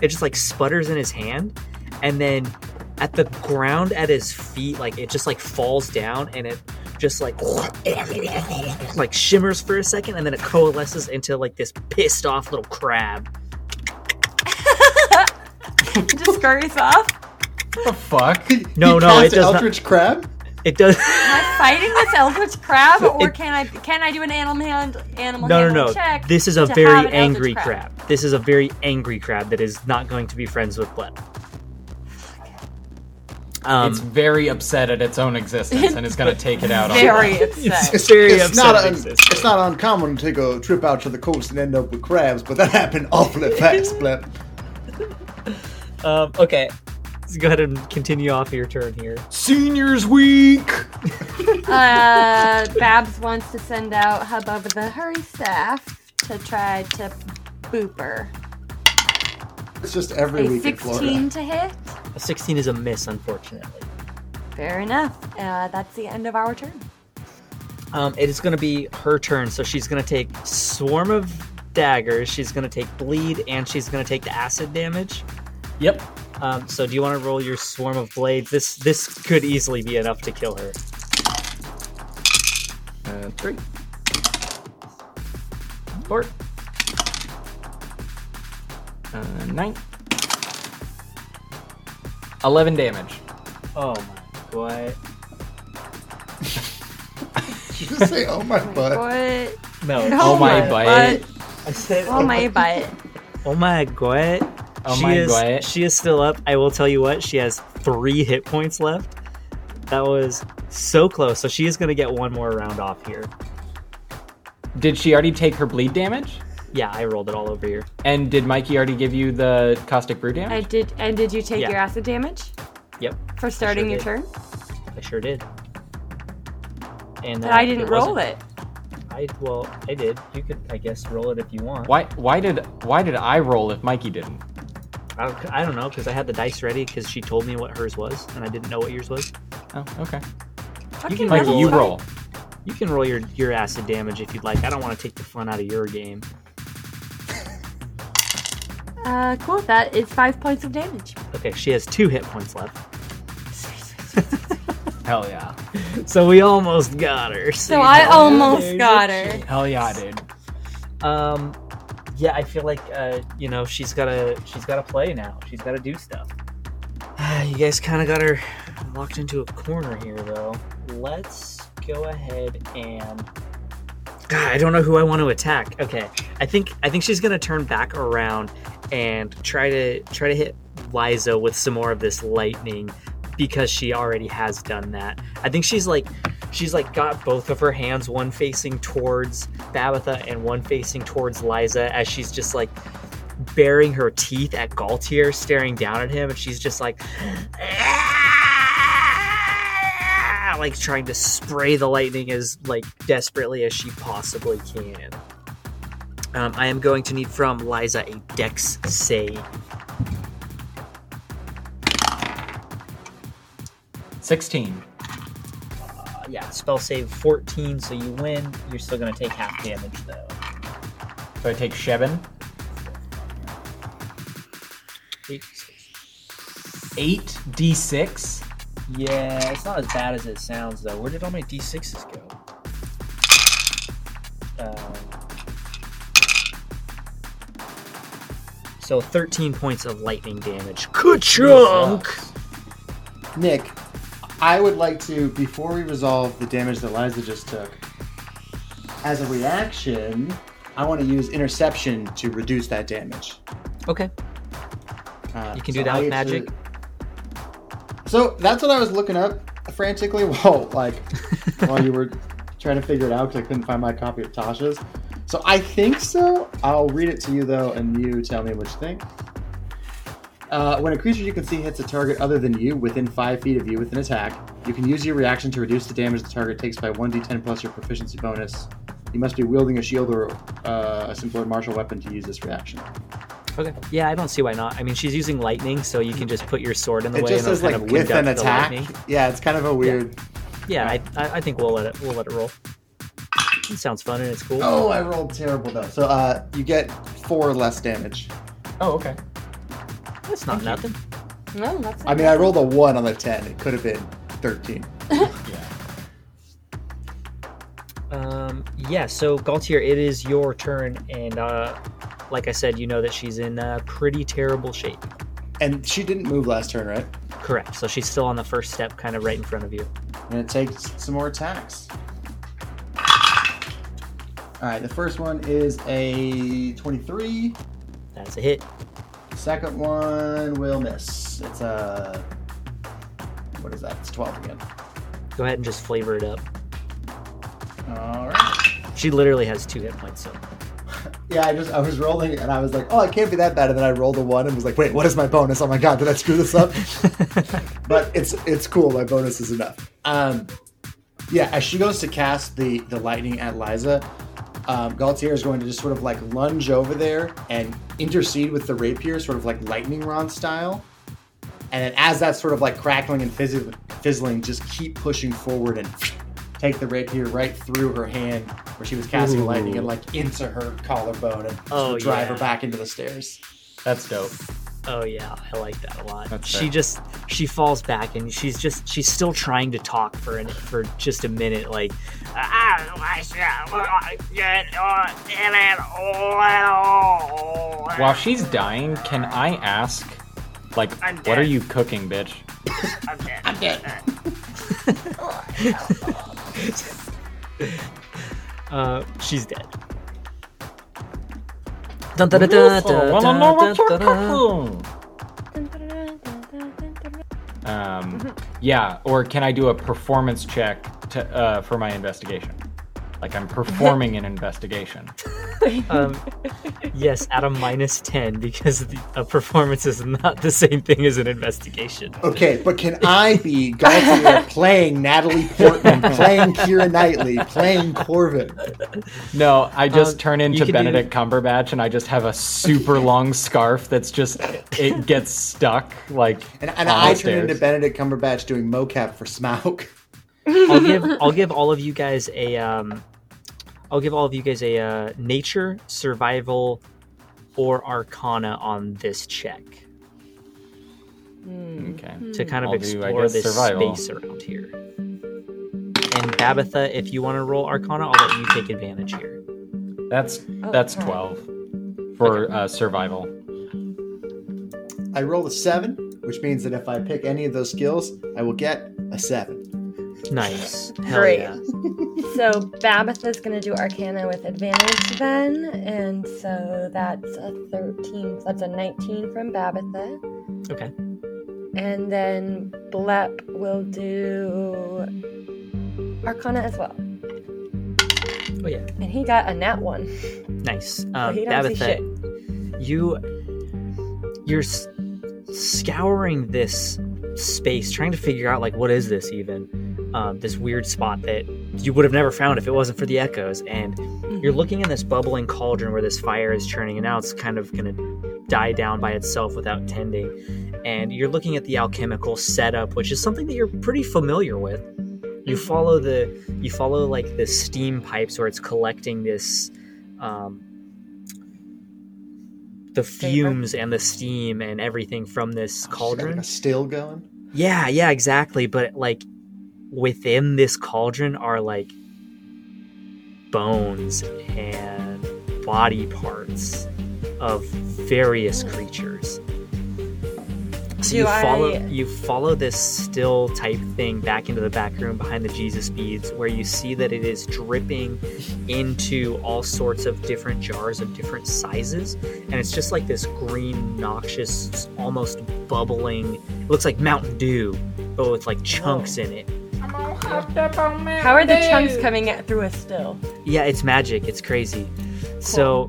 it just, like, sputters in his hand, and then at the ground at his feet, like, it just, like, falls down, and it... just like like shimmers for a second and then it coalesces into like this pissed off little crab. Just scurries off. What the fuck? No, you no, it does Eldritch not. Crab? It does. Am I fighting this Eldritch crab, or it... can I can I do an animal hand animal no, no, no. check? This is a very angry crab. crab. This is a very angry crab that is not going to be friends with Blep. Um, it's very upset at its own existence, and it's going to take it out. Very on upset. It's very it's upset. Not un- it's not uncommon to take a trip out to the coast and end up with crabs, but that happened awfully fast, Blep. Um, okay, let's go ahead and continue off your turn here. Seniors Week. uh, Babs wants to send out Hubbub the Hurry Staff to try to boop her. It's just every a week in Florida. sixteen to hit. A sixteen is a miss, unfortunately. Fair enough. Uh, that's the end of our turn. Um, it is going to be her turn, so she's going to take Swarm of Daggers, she's going to take Bleed, and she's going to take the acid damage. Yep. Um, so do you want to roll your Swarm of Blades? This this could easily be enough to kill her. Uh, three. Four. Uh, nine. eleven damage. Oh my god. Did you just say, oh my, oh my butt? God. No, oh, oh my, my butt. butt. I said, oh, oh my butt. Oh my god. Oh she my is, god. She is still up. I will tell you what, she has three hit points left. That was so close. So she is going to get one more round off here. Did she already take her bleed damage? Yeah, I rolled it all over here. And did Mikey already give you the caustic brew damage? I did. And did you take yeah. your acid damage? Yep. For starting your turn? I sure did. And uh, I didn't roll it. I well, I did. You could, I guess, roll it if you want. Why? Why did? Why did I roll if Mikey didn't? I, I don't know, because I had the dice ready because she told me what hers was, and I didn't know what yours was. Oh, okay. You can Mikey, roll. you roll. You can roll your, your acid damage if you'd like. I don't want to take the fun out of your game. Uh, cool. That is five points of damage. Okay, she has two hit points left. Hell yeah. So we almost got her. So, so I almost dude. got her. Hell yeah, dude. Um, yeah, I feel like, uh, you know, she's gotta, she's gotta play now. She's gotta do stuff. You guys kind of got her locked into a corner here, though. Let's go ahead and... God, I don't know who I want to attack. Okay, I think I think she's gonna turn back around and try to try to hit Liza with some more of this lightning, because she already has done that. I think she's like she's like got both of her hands, one facing towards Babatha and one facing towards Liza, as she's just like baring her teeth at Gaultier, staring down at him, and she's just like. like trying to spray the lightning as like desperately as she possibly can. Um, I am going to need from Liza a dex save. sixteen. Uh, yeah, spell save fourteen, so you win. You're still going to take half damage though. So I take seven. eight d six. Yeah, it's not as bad as it sounds, though. Where did all my d sixes go? Um, so thirteen points of lightning damage. Ka-chunk! Nick, I would like to, before we resolve the damage that Liza just took, as a reaction, I want to use Interception to reduce that damage. Okay. Uh, you can so do that I with magic. To... So that's what I was looking up frantically while like while you were trying to figure it out, because I couldn't find my copy of Tasha's. So I think so. I'll read it to you though, and you tell me what you think. Uh, when a creature you can see hits a target other than you within five feet of you with an attack, you can use your reaction to reduce the damage the target takes by one d ten plus your proficiency bonus. You must be wielding a shield or uh, a simpler martial weapon to use this reaction. Okay. Yeah, I don't see why not. I mean, she's using lightning, so you can just put your sword in the it way. It just and says like kind of with an attack. Lightning. Yeah, it's kind of a weird. Yeah, yeah I I think we'll let it we'll let it roll. It sounds fun and it's cool. Oh, I rolled terrible though. So uh, you get four less damage. Oh, okay. That's not Thank nothing. You. No, that's. Not I mean, nothing. I rolled a one on the ten. It could have been thirteen. Yeah. Um. Yeah. So Gaultier, it is your turn, and uh. Like I said, you know that she's in uh, pretty terrible shape. And she didn't move last turn, right? Correct. So she's still on the first step, kind of right in front of you. And it takes some more attacks. All right, the first one is a twenty-three. That's a hit. Second one will miss. It's a... What is that? It's twelve again. Go ahead and just flavor it up. All right. She literally has two hit points, so... Yeah, I just I was rolling and I was like, oh, it can't be that bad. And then I rolled a one and was like, wait, what is my bonus? Oh my god, did I screw this up? But it's it's cool. My bonus is enough. Um, yeah, as she goes to cast the the lightning at Liza, um, Gaultier is going to just sort of like lunge over there and intercede with the rapier, sort of like lightning rod style. And then as that's sort of like crackling and fizz- fizzling, just keep pushing forward and. Take the rapier right through her hand where she was casting Ooh. lightning and like into her collarbone and oh, drive yeah. her back into the stairs. That's dope. Oh yeah, I like that a lot. That's she fair. just she falls back and she's just she's still trying to talk for an, for just a minute like while she's dying, can I ask like what are you cooking, bitch? I'm dead. I'm dead. uh, she's dead. Dun, da, da, da, da, da, da, da, da, da. Um, yeah, or can I do a performance check to, uh, for my investigation? Like I'm performing an investigation. um, yes, at a minus ten because the, a performance is not the same thing as an investigation. Okay, but can I be Gaultier playing Natalie Portman, playing Keira Knightley, playing Corvin? No, I just um, turn into Benedict do... Cumberbatch and I just have a super long scarf that's just, it gets stuck like And, and I turn into Benedict Cumberbatch doing mocap for Smaug. I'll give I'll give all of you guys a um, I'll give all of you guys a uh, nature, survival, or arcana on this check. Okay. To kind of I'll explore do, guess, this survival. Space around here. And Babatha, if you want to roll arcana, I'll let you take advantage here. That's that's okay. twelve for okay. uh, survival. I rolled a seven, which means that if I pick any of those skills, I will get a seven. Nice. Hell Great. Yeah. So Babatha's going to do Arcana with advantage then, and so that's a thirteen. That's a nineteen from Babatha. Okay. And then Blep will do Arcana as well. Oh yeah. And he got a nat one. Nice. Um, so Babatha, you you're s- scouring this space, trying to figure out like what is this even. Um, this weird spot that you would have never found if it wasn't for the echoes. And you're looking in this bubbling cauldron where this fire is churning, and now it's kind of going to die down by itself without tending. And you're looking at the alchemical setup, which is something that you're pretty familiar with. You follow the, you follow like the steam pipes where it's collecting this, um, the fumes and the steam and everything from this cauldron. Like still going? Yeah, yeah, exactly. But like, within this cauldron are like bones and body parts of various creatures. So Do you follow I... you follow this still type thing back into the back room behind the Jesus beads, where you see that it is dripping into all sorts of different jars of different sizes, and it's just like this green, noxious, almost bubbling. It looks like Mountain Dew, but with like chunks Whoa. in it. How are the chunks coming at, through us still? Yeah, it's magic. It's crazy. Cool. So,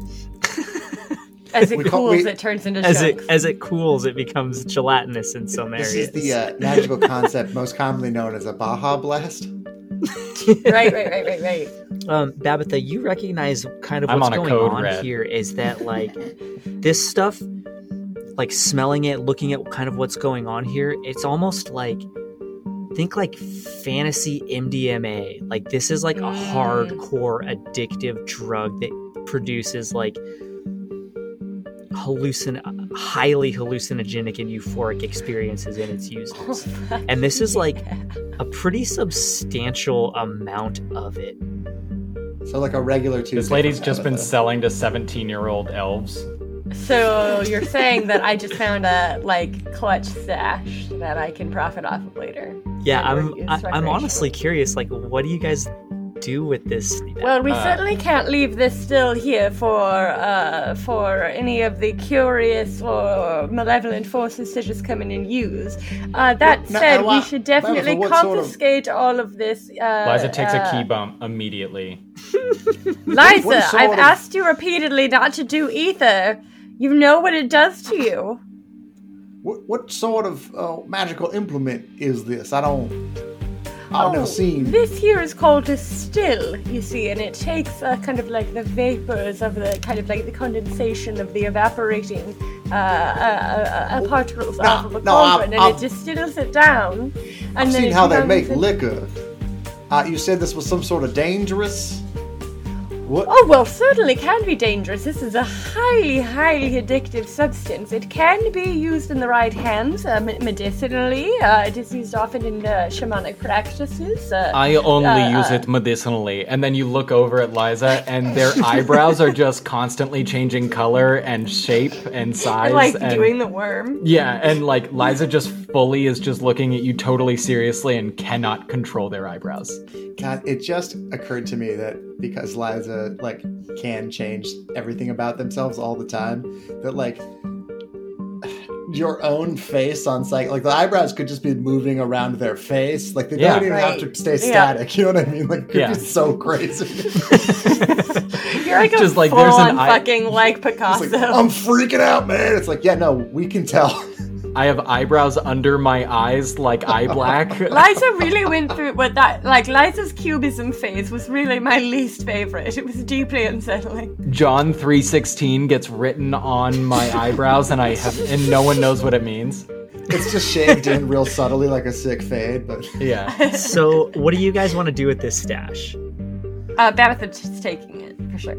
as it cools, we, it turns into as chunks. It, as it cools, it becomes gelatinous in some areas. This is the uh, magical concept most commonly known as a Baja blast. right, right, right, right, right. Um, Babatha, you recognize kind of I'm what's on going on red. Here is that like this stuff, like smelling it, looking at kind of what's going on here, it's almost like. Think like fantasy M D M A. Like this is like a mm. hardcore addictive drug that produces like hallucin- highly hallucinogenic and euphoric experiences in its users. Oh, and this is like yeah. a pretty substantial amount of it. So like a regular Tuesday. This lady's just been selling to seventeen-year-old elves. So you're saying that I just found a like clutch stash that I can profit off of later. Yeah, I'm I'm honestly curious, like what do you guys do with this? Well, we uh, certainly can't leave this still here for uh, for any of the curious or malevolent forces to just come in and use. Uh, that no, said, we should definitely confiscate sort of... all of this. Uh, Liza takes uh, a key bump immediately. Liza, sort of... I've asked you repeatedly not to do ether. You know what it does to you. What, what sort of uh, magical implement is this? I don't... I've oh, never seen... This here is called a still, you see, and it takes uh, kind of like the vapors of the... Kind of like the condensation of the evaporating uh, uh, uh, particles no, off of a no, cauldron, I've, and I've, it distills it down. And I've then seen how they make in... liquor. Uh, you said this was some sort of dangerous... What? Oh, well, certainly can be dangerous. This is a highly, highly addictive substance. It can be used in the right hands uh, medicinally. Uh, it is used often in uh, shamanic practices. Uh, I only uh, use uh, it medicinally. And then you look over at Liza, and their eyebrows are just constantly changing color and shape and size. Like and, doing the worm. Yeah, and like Liza just fully is just looking at you totally seriously and cannot control their eyebrows. God, it just occurred to me that because Liza like can change everything about themselves all the time, that like your own face on psychic. Like, the eyebrows could just be moving around their face. Like, they yeah, don't even right. have to stay static. Yeah. You know what I mean? Like, it could yeah. be so crazy. You're like just a like, full-on fucking, eye- like, Picasso. Like, I'm freaking out, man. It's like, yeah, no, we can tell. I have eyebrows under my eyes, like eye black. Liza really went through it with that. Like, Liza's cubism phase was really my least favorite. It was deeply unsettling. John three sixteen gets written on my eyebrows, and I have, and no one knows what it means. It's just shaved in real subtly, like a sick fade. But yeah. So, what do you guys want to do with this stash? Uh, Babatha's just taking it for sure.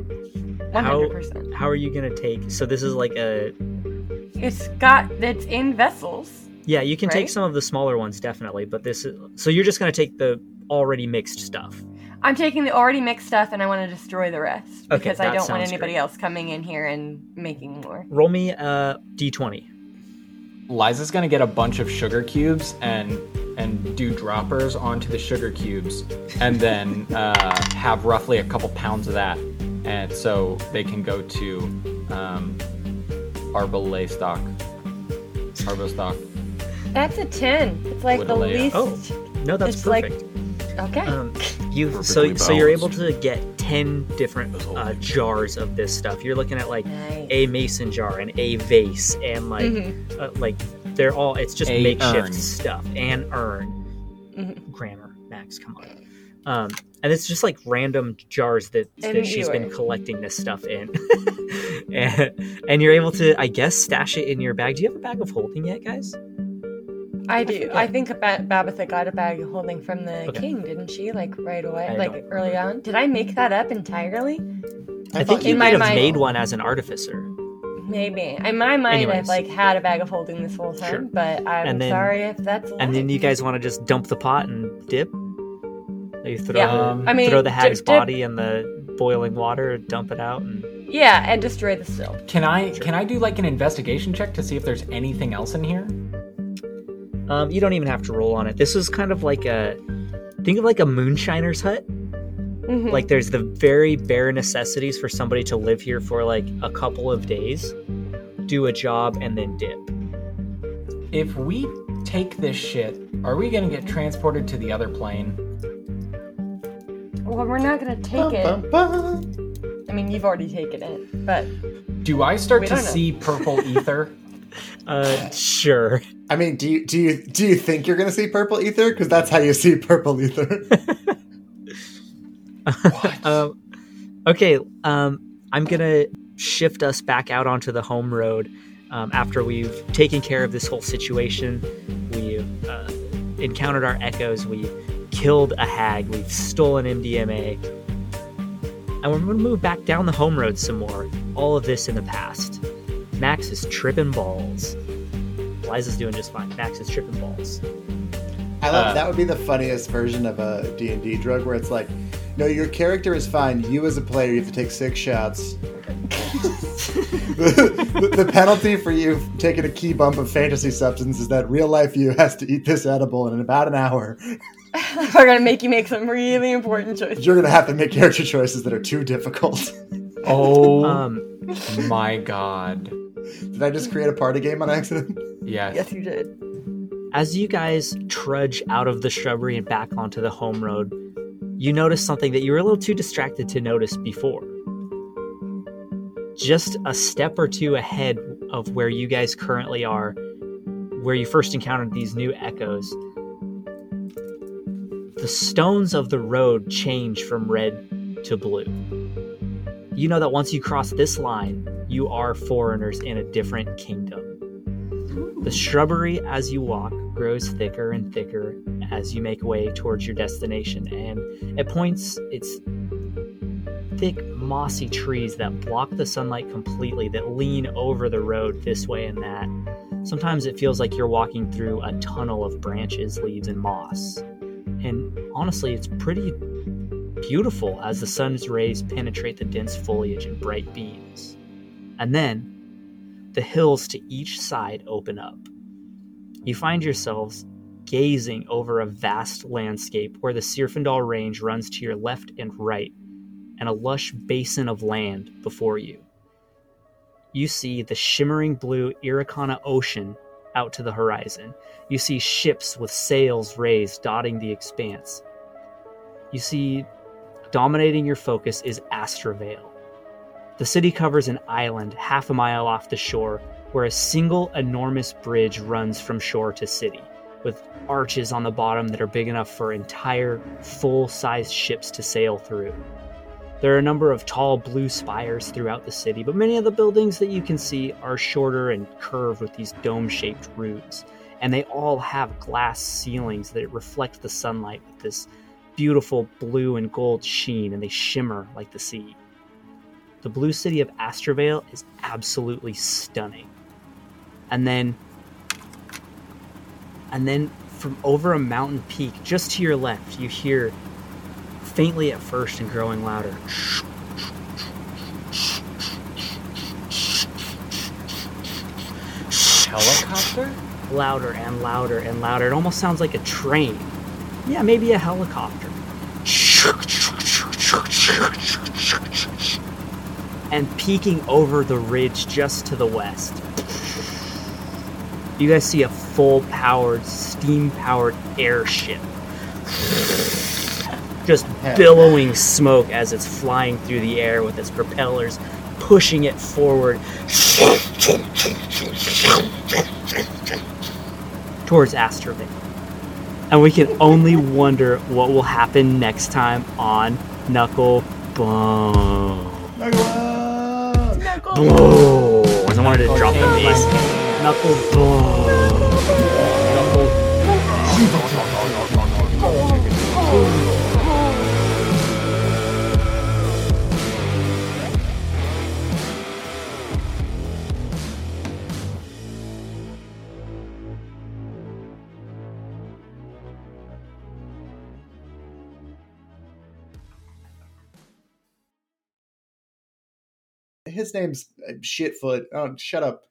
One hundred percent. How are you gonna take? So this is like a. It's got, it's in vessels. Yeah, you can right? take some of the smaller ones, definitely, but this is, so you're just going to take the already mixed stuff. I'm taking the already mixed stuff, and I want to destroy the rest, okay, because I don't want anybody great. else coming in here and making more. Roll me a d twenty. Liza's going to get a bunch of sugar cubes and and do droppers onto the sugar cubes, and then uh, have roughly a couple pounds of that, and so they can go to... Um, Arbalay stock. Arbo stock. That's a ten. It's like Would the least. Oh, no, that's perfect. Like, okay. Um, you so balanced. So you're able to get ten different uh, jars of this stuff. You're looking at like nice. a mason jar and a vase and like mm-hmm. uh, like they're all. It's just a makeshift urn. stuff and urn. Mm-hmm. Grammar, Max, come on. Um, and it's just like random jars that, that she's been collecting this stuff in. and, and you're able to, I guess, stash it in your bag. Do you have a bag of holding yet, guys? I, I do. Forget. I think ba- Babatha got a bag of holding from the okay. king, didn't she? Like right away, I like early remember. on. Did I make that up entirely? I, I think you might have mind, made one as an artificer. Maybe. In my mind, Anyways. I've like had a bag of holding this whole time, sure. but I'm then, sorry if that's. And life. Then you guys want to just dump the pot and dip? You throw, yeah. um, I mean, throw the hag's dip, dip. body in the boiling water, dump it out, and yeah, and destroy the still. Can I sure. can I do like an investigation check to see if there's anything else in here? Um, you don't even have to roll on it. This is kind of like a think of like a moonshiner's hut. Mm-hmm. Like there's the very bare necessities for somebody to live here for like a couple of days, do a job, and then dip. If we take this shit, are we gonna get transported to the other plane? Well, we're not going to take ba, it. Ba, ba. I mean, you've already taken it, but... Do I start to see purple ether? uh, sure. I mean, do you do you, do you think you're going to see purple ether? Because that's how you see purple ether. What? um, okay, um, I'm going to shift us back out onto the home road um, after we've taken care of this whole situation. We've uh, encountered our echoes. We've killed a hag, we've stolen M D M A, and we're going to move back down the home road some more. All of this in the past. Max is tripping balls. Liza's doing just fine. Max is tripping balls. I love uh, that would be the funniest version of a D and D drug where it's like, no, your character is fine. You as a player, you have to take six shots. the, the penalty for you taking a key bump of fantasy substance is that real life you has to eat this edible in about an hour. We're going to make you make some really important choices. You're going to have to make character choices that are too difficult. Oh um, my god. Did I just create a party game on accident? Yes. Yes, you did. As you guys trudge out of the shrubbery and back onto the home road, you notice something that you were a little too distracted to notice before. Just a step or two ahead of where you guys currently are, where you first encountered these new echoes, the stones of the road change from red to blue. You know that once you cross this line, you are foreigners in a different kingdom. Ooh. The shrubbery as you walk grows thicker and thicker as you make way towards your destination, and at points it's thick mossy trees that block the sunlight completely, that lean over the road this way and that. Sometimes it feels like you're walking through a tunnel of branches, leaves, and moss. And honestly, it's pretty beautiful as the sun's rays penetrate the dense foliage and bright beams. And then, the hills to each side open up. You find yourselves gazing over a vast landscape where the Sirfendal Range runs to your left and right, and a lush basin of land before you. You see the shimmering blue Irakana Ocean out to the horizon. You see ships with sails raised dotting the expanse. You see, dominating your focus is Astravale. The city covers an island half a mile off the shore where a single enormous bridge runs from shore to city, with arches on the bottom that are big enough for entire full-sized ships to sail through. There are a number of tall blue spires throughout the city, but many of the buildings that you can see are shorter and curved with these dome-shaped roofs, and they all have glass ceilings that reflect the sunlight with this beautiful blue and gold sheen, and they shimmer like the sea. The blue city of Astravale is absolutely stunning. And then, and then from over a mountain peak just to your left, you hear, faintly at first and growing louder, helicopter? Louder and louder and louder. It almost sounds like a train. Yeah, maybe a helicopter. And peeking over the ridge just to the west, you guys see a full-powered, steam-powered airship just billowing smoke as it's flying through the air with its propellers pushing it forward towards Astravale. And we can only wonder what will happen next time on Knuckle Bones. Knuckle Bones! Knuckle Bones! I wanted to drop the bass. Knuckle Bones! Knuckle Bones! His name's Shitfoot. Oh, shut up.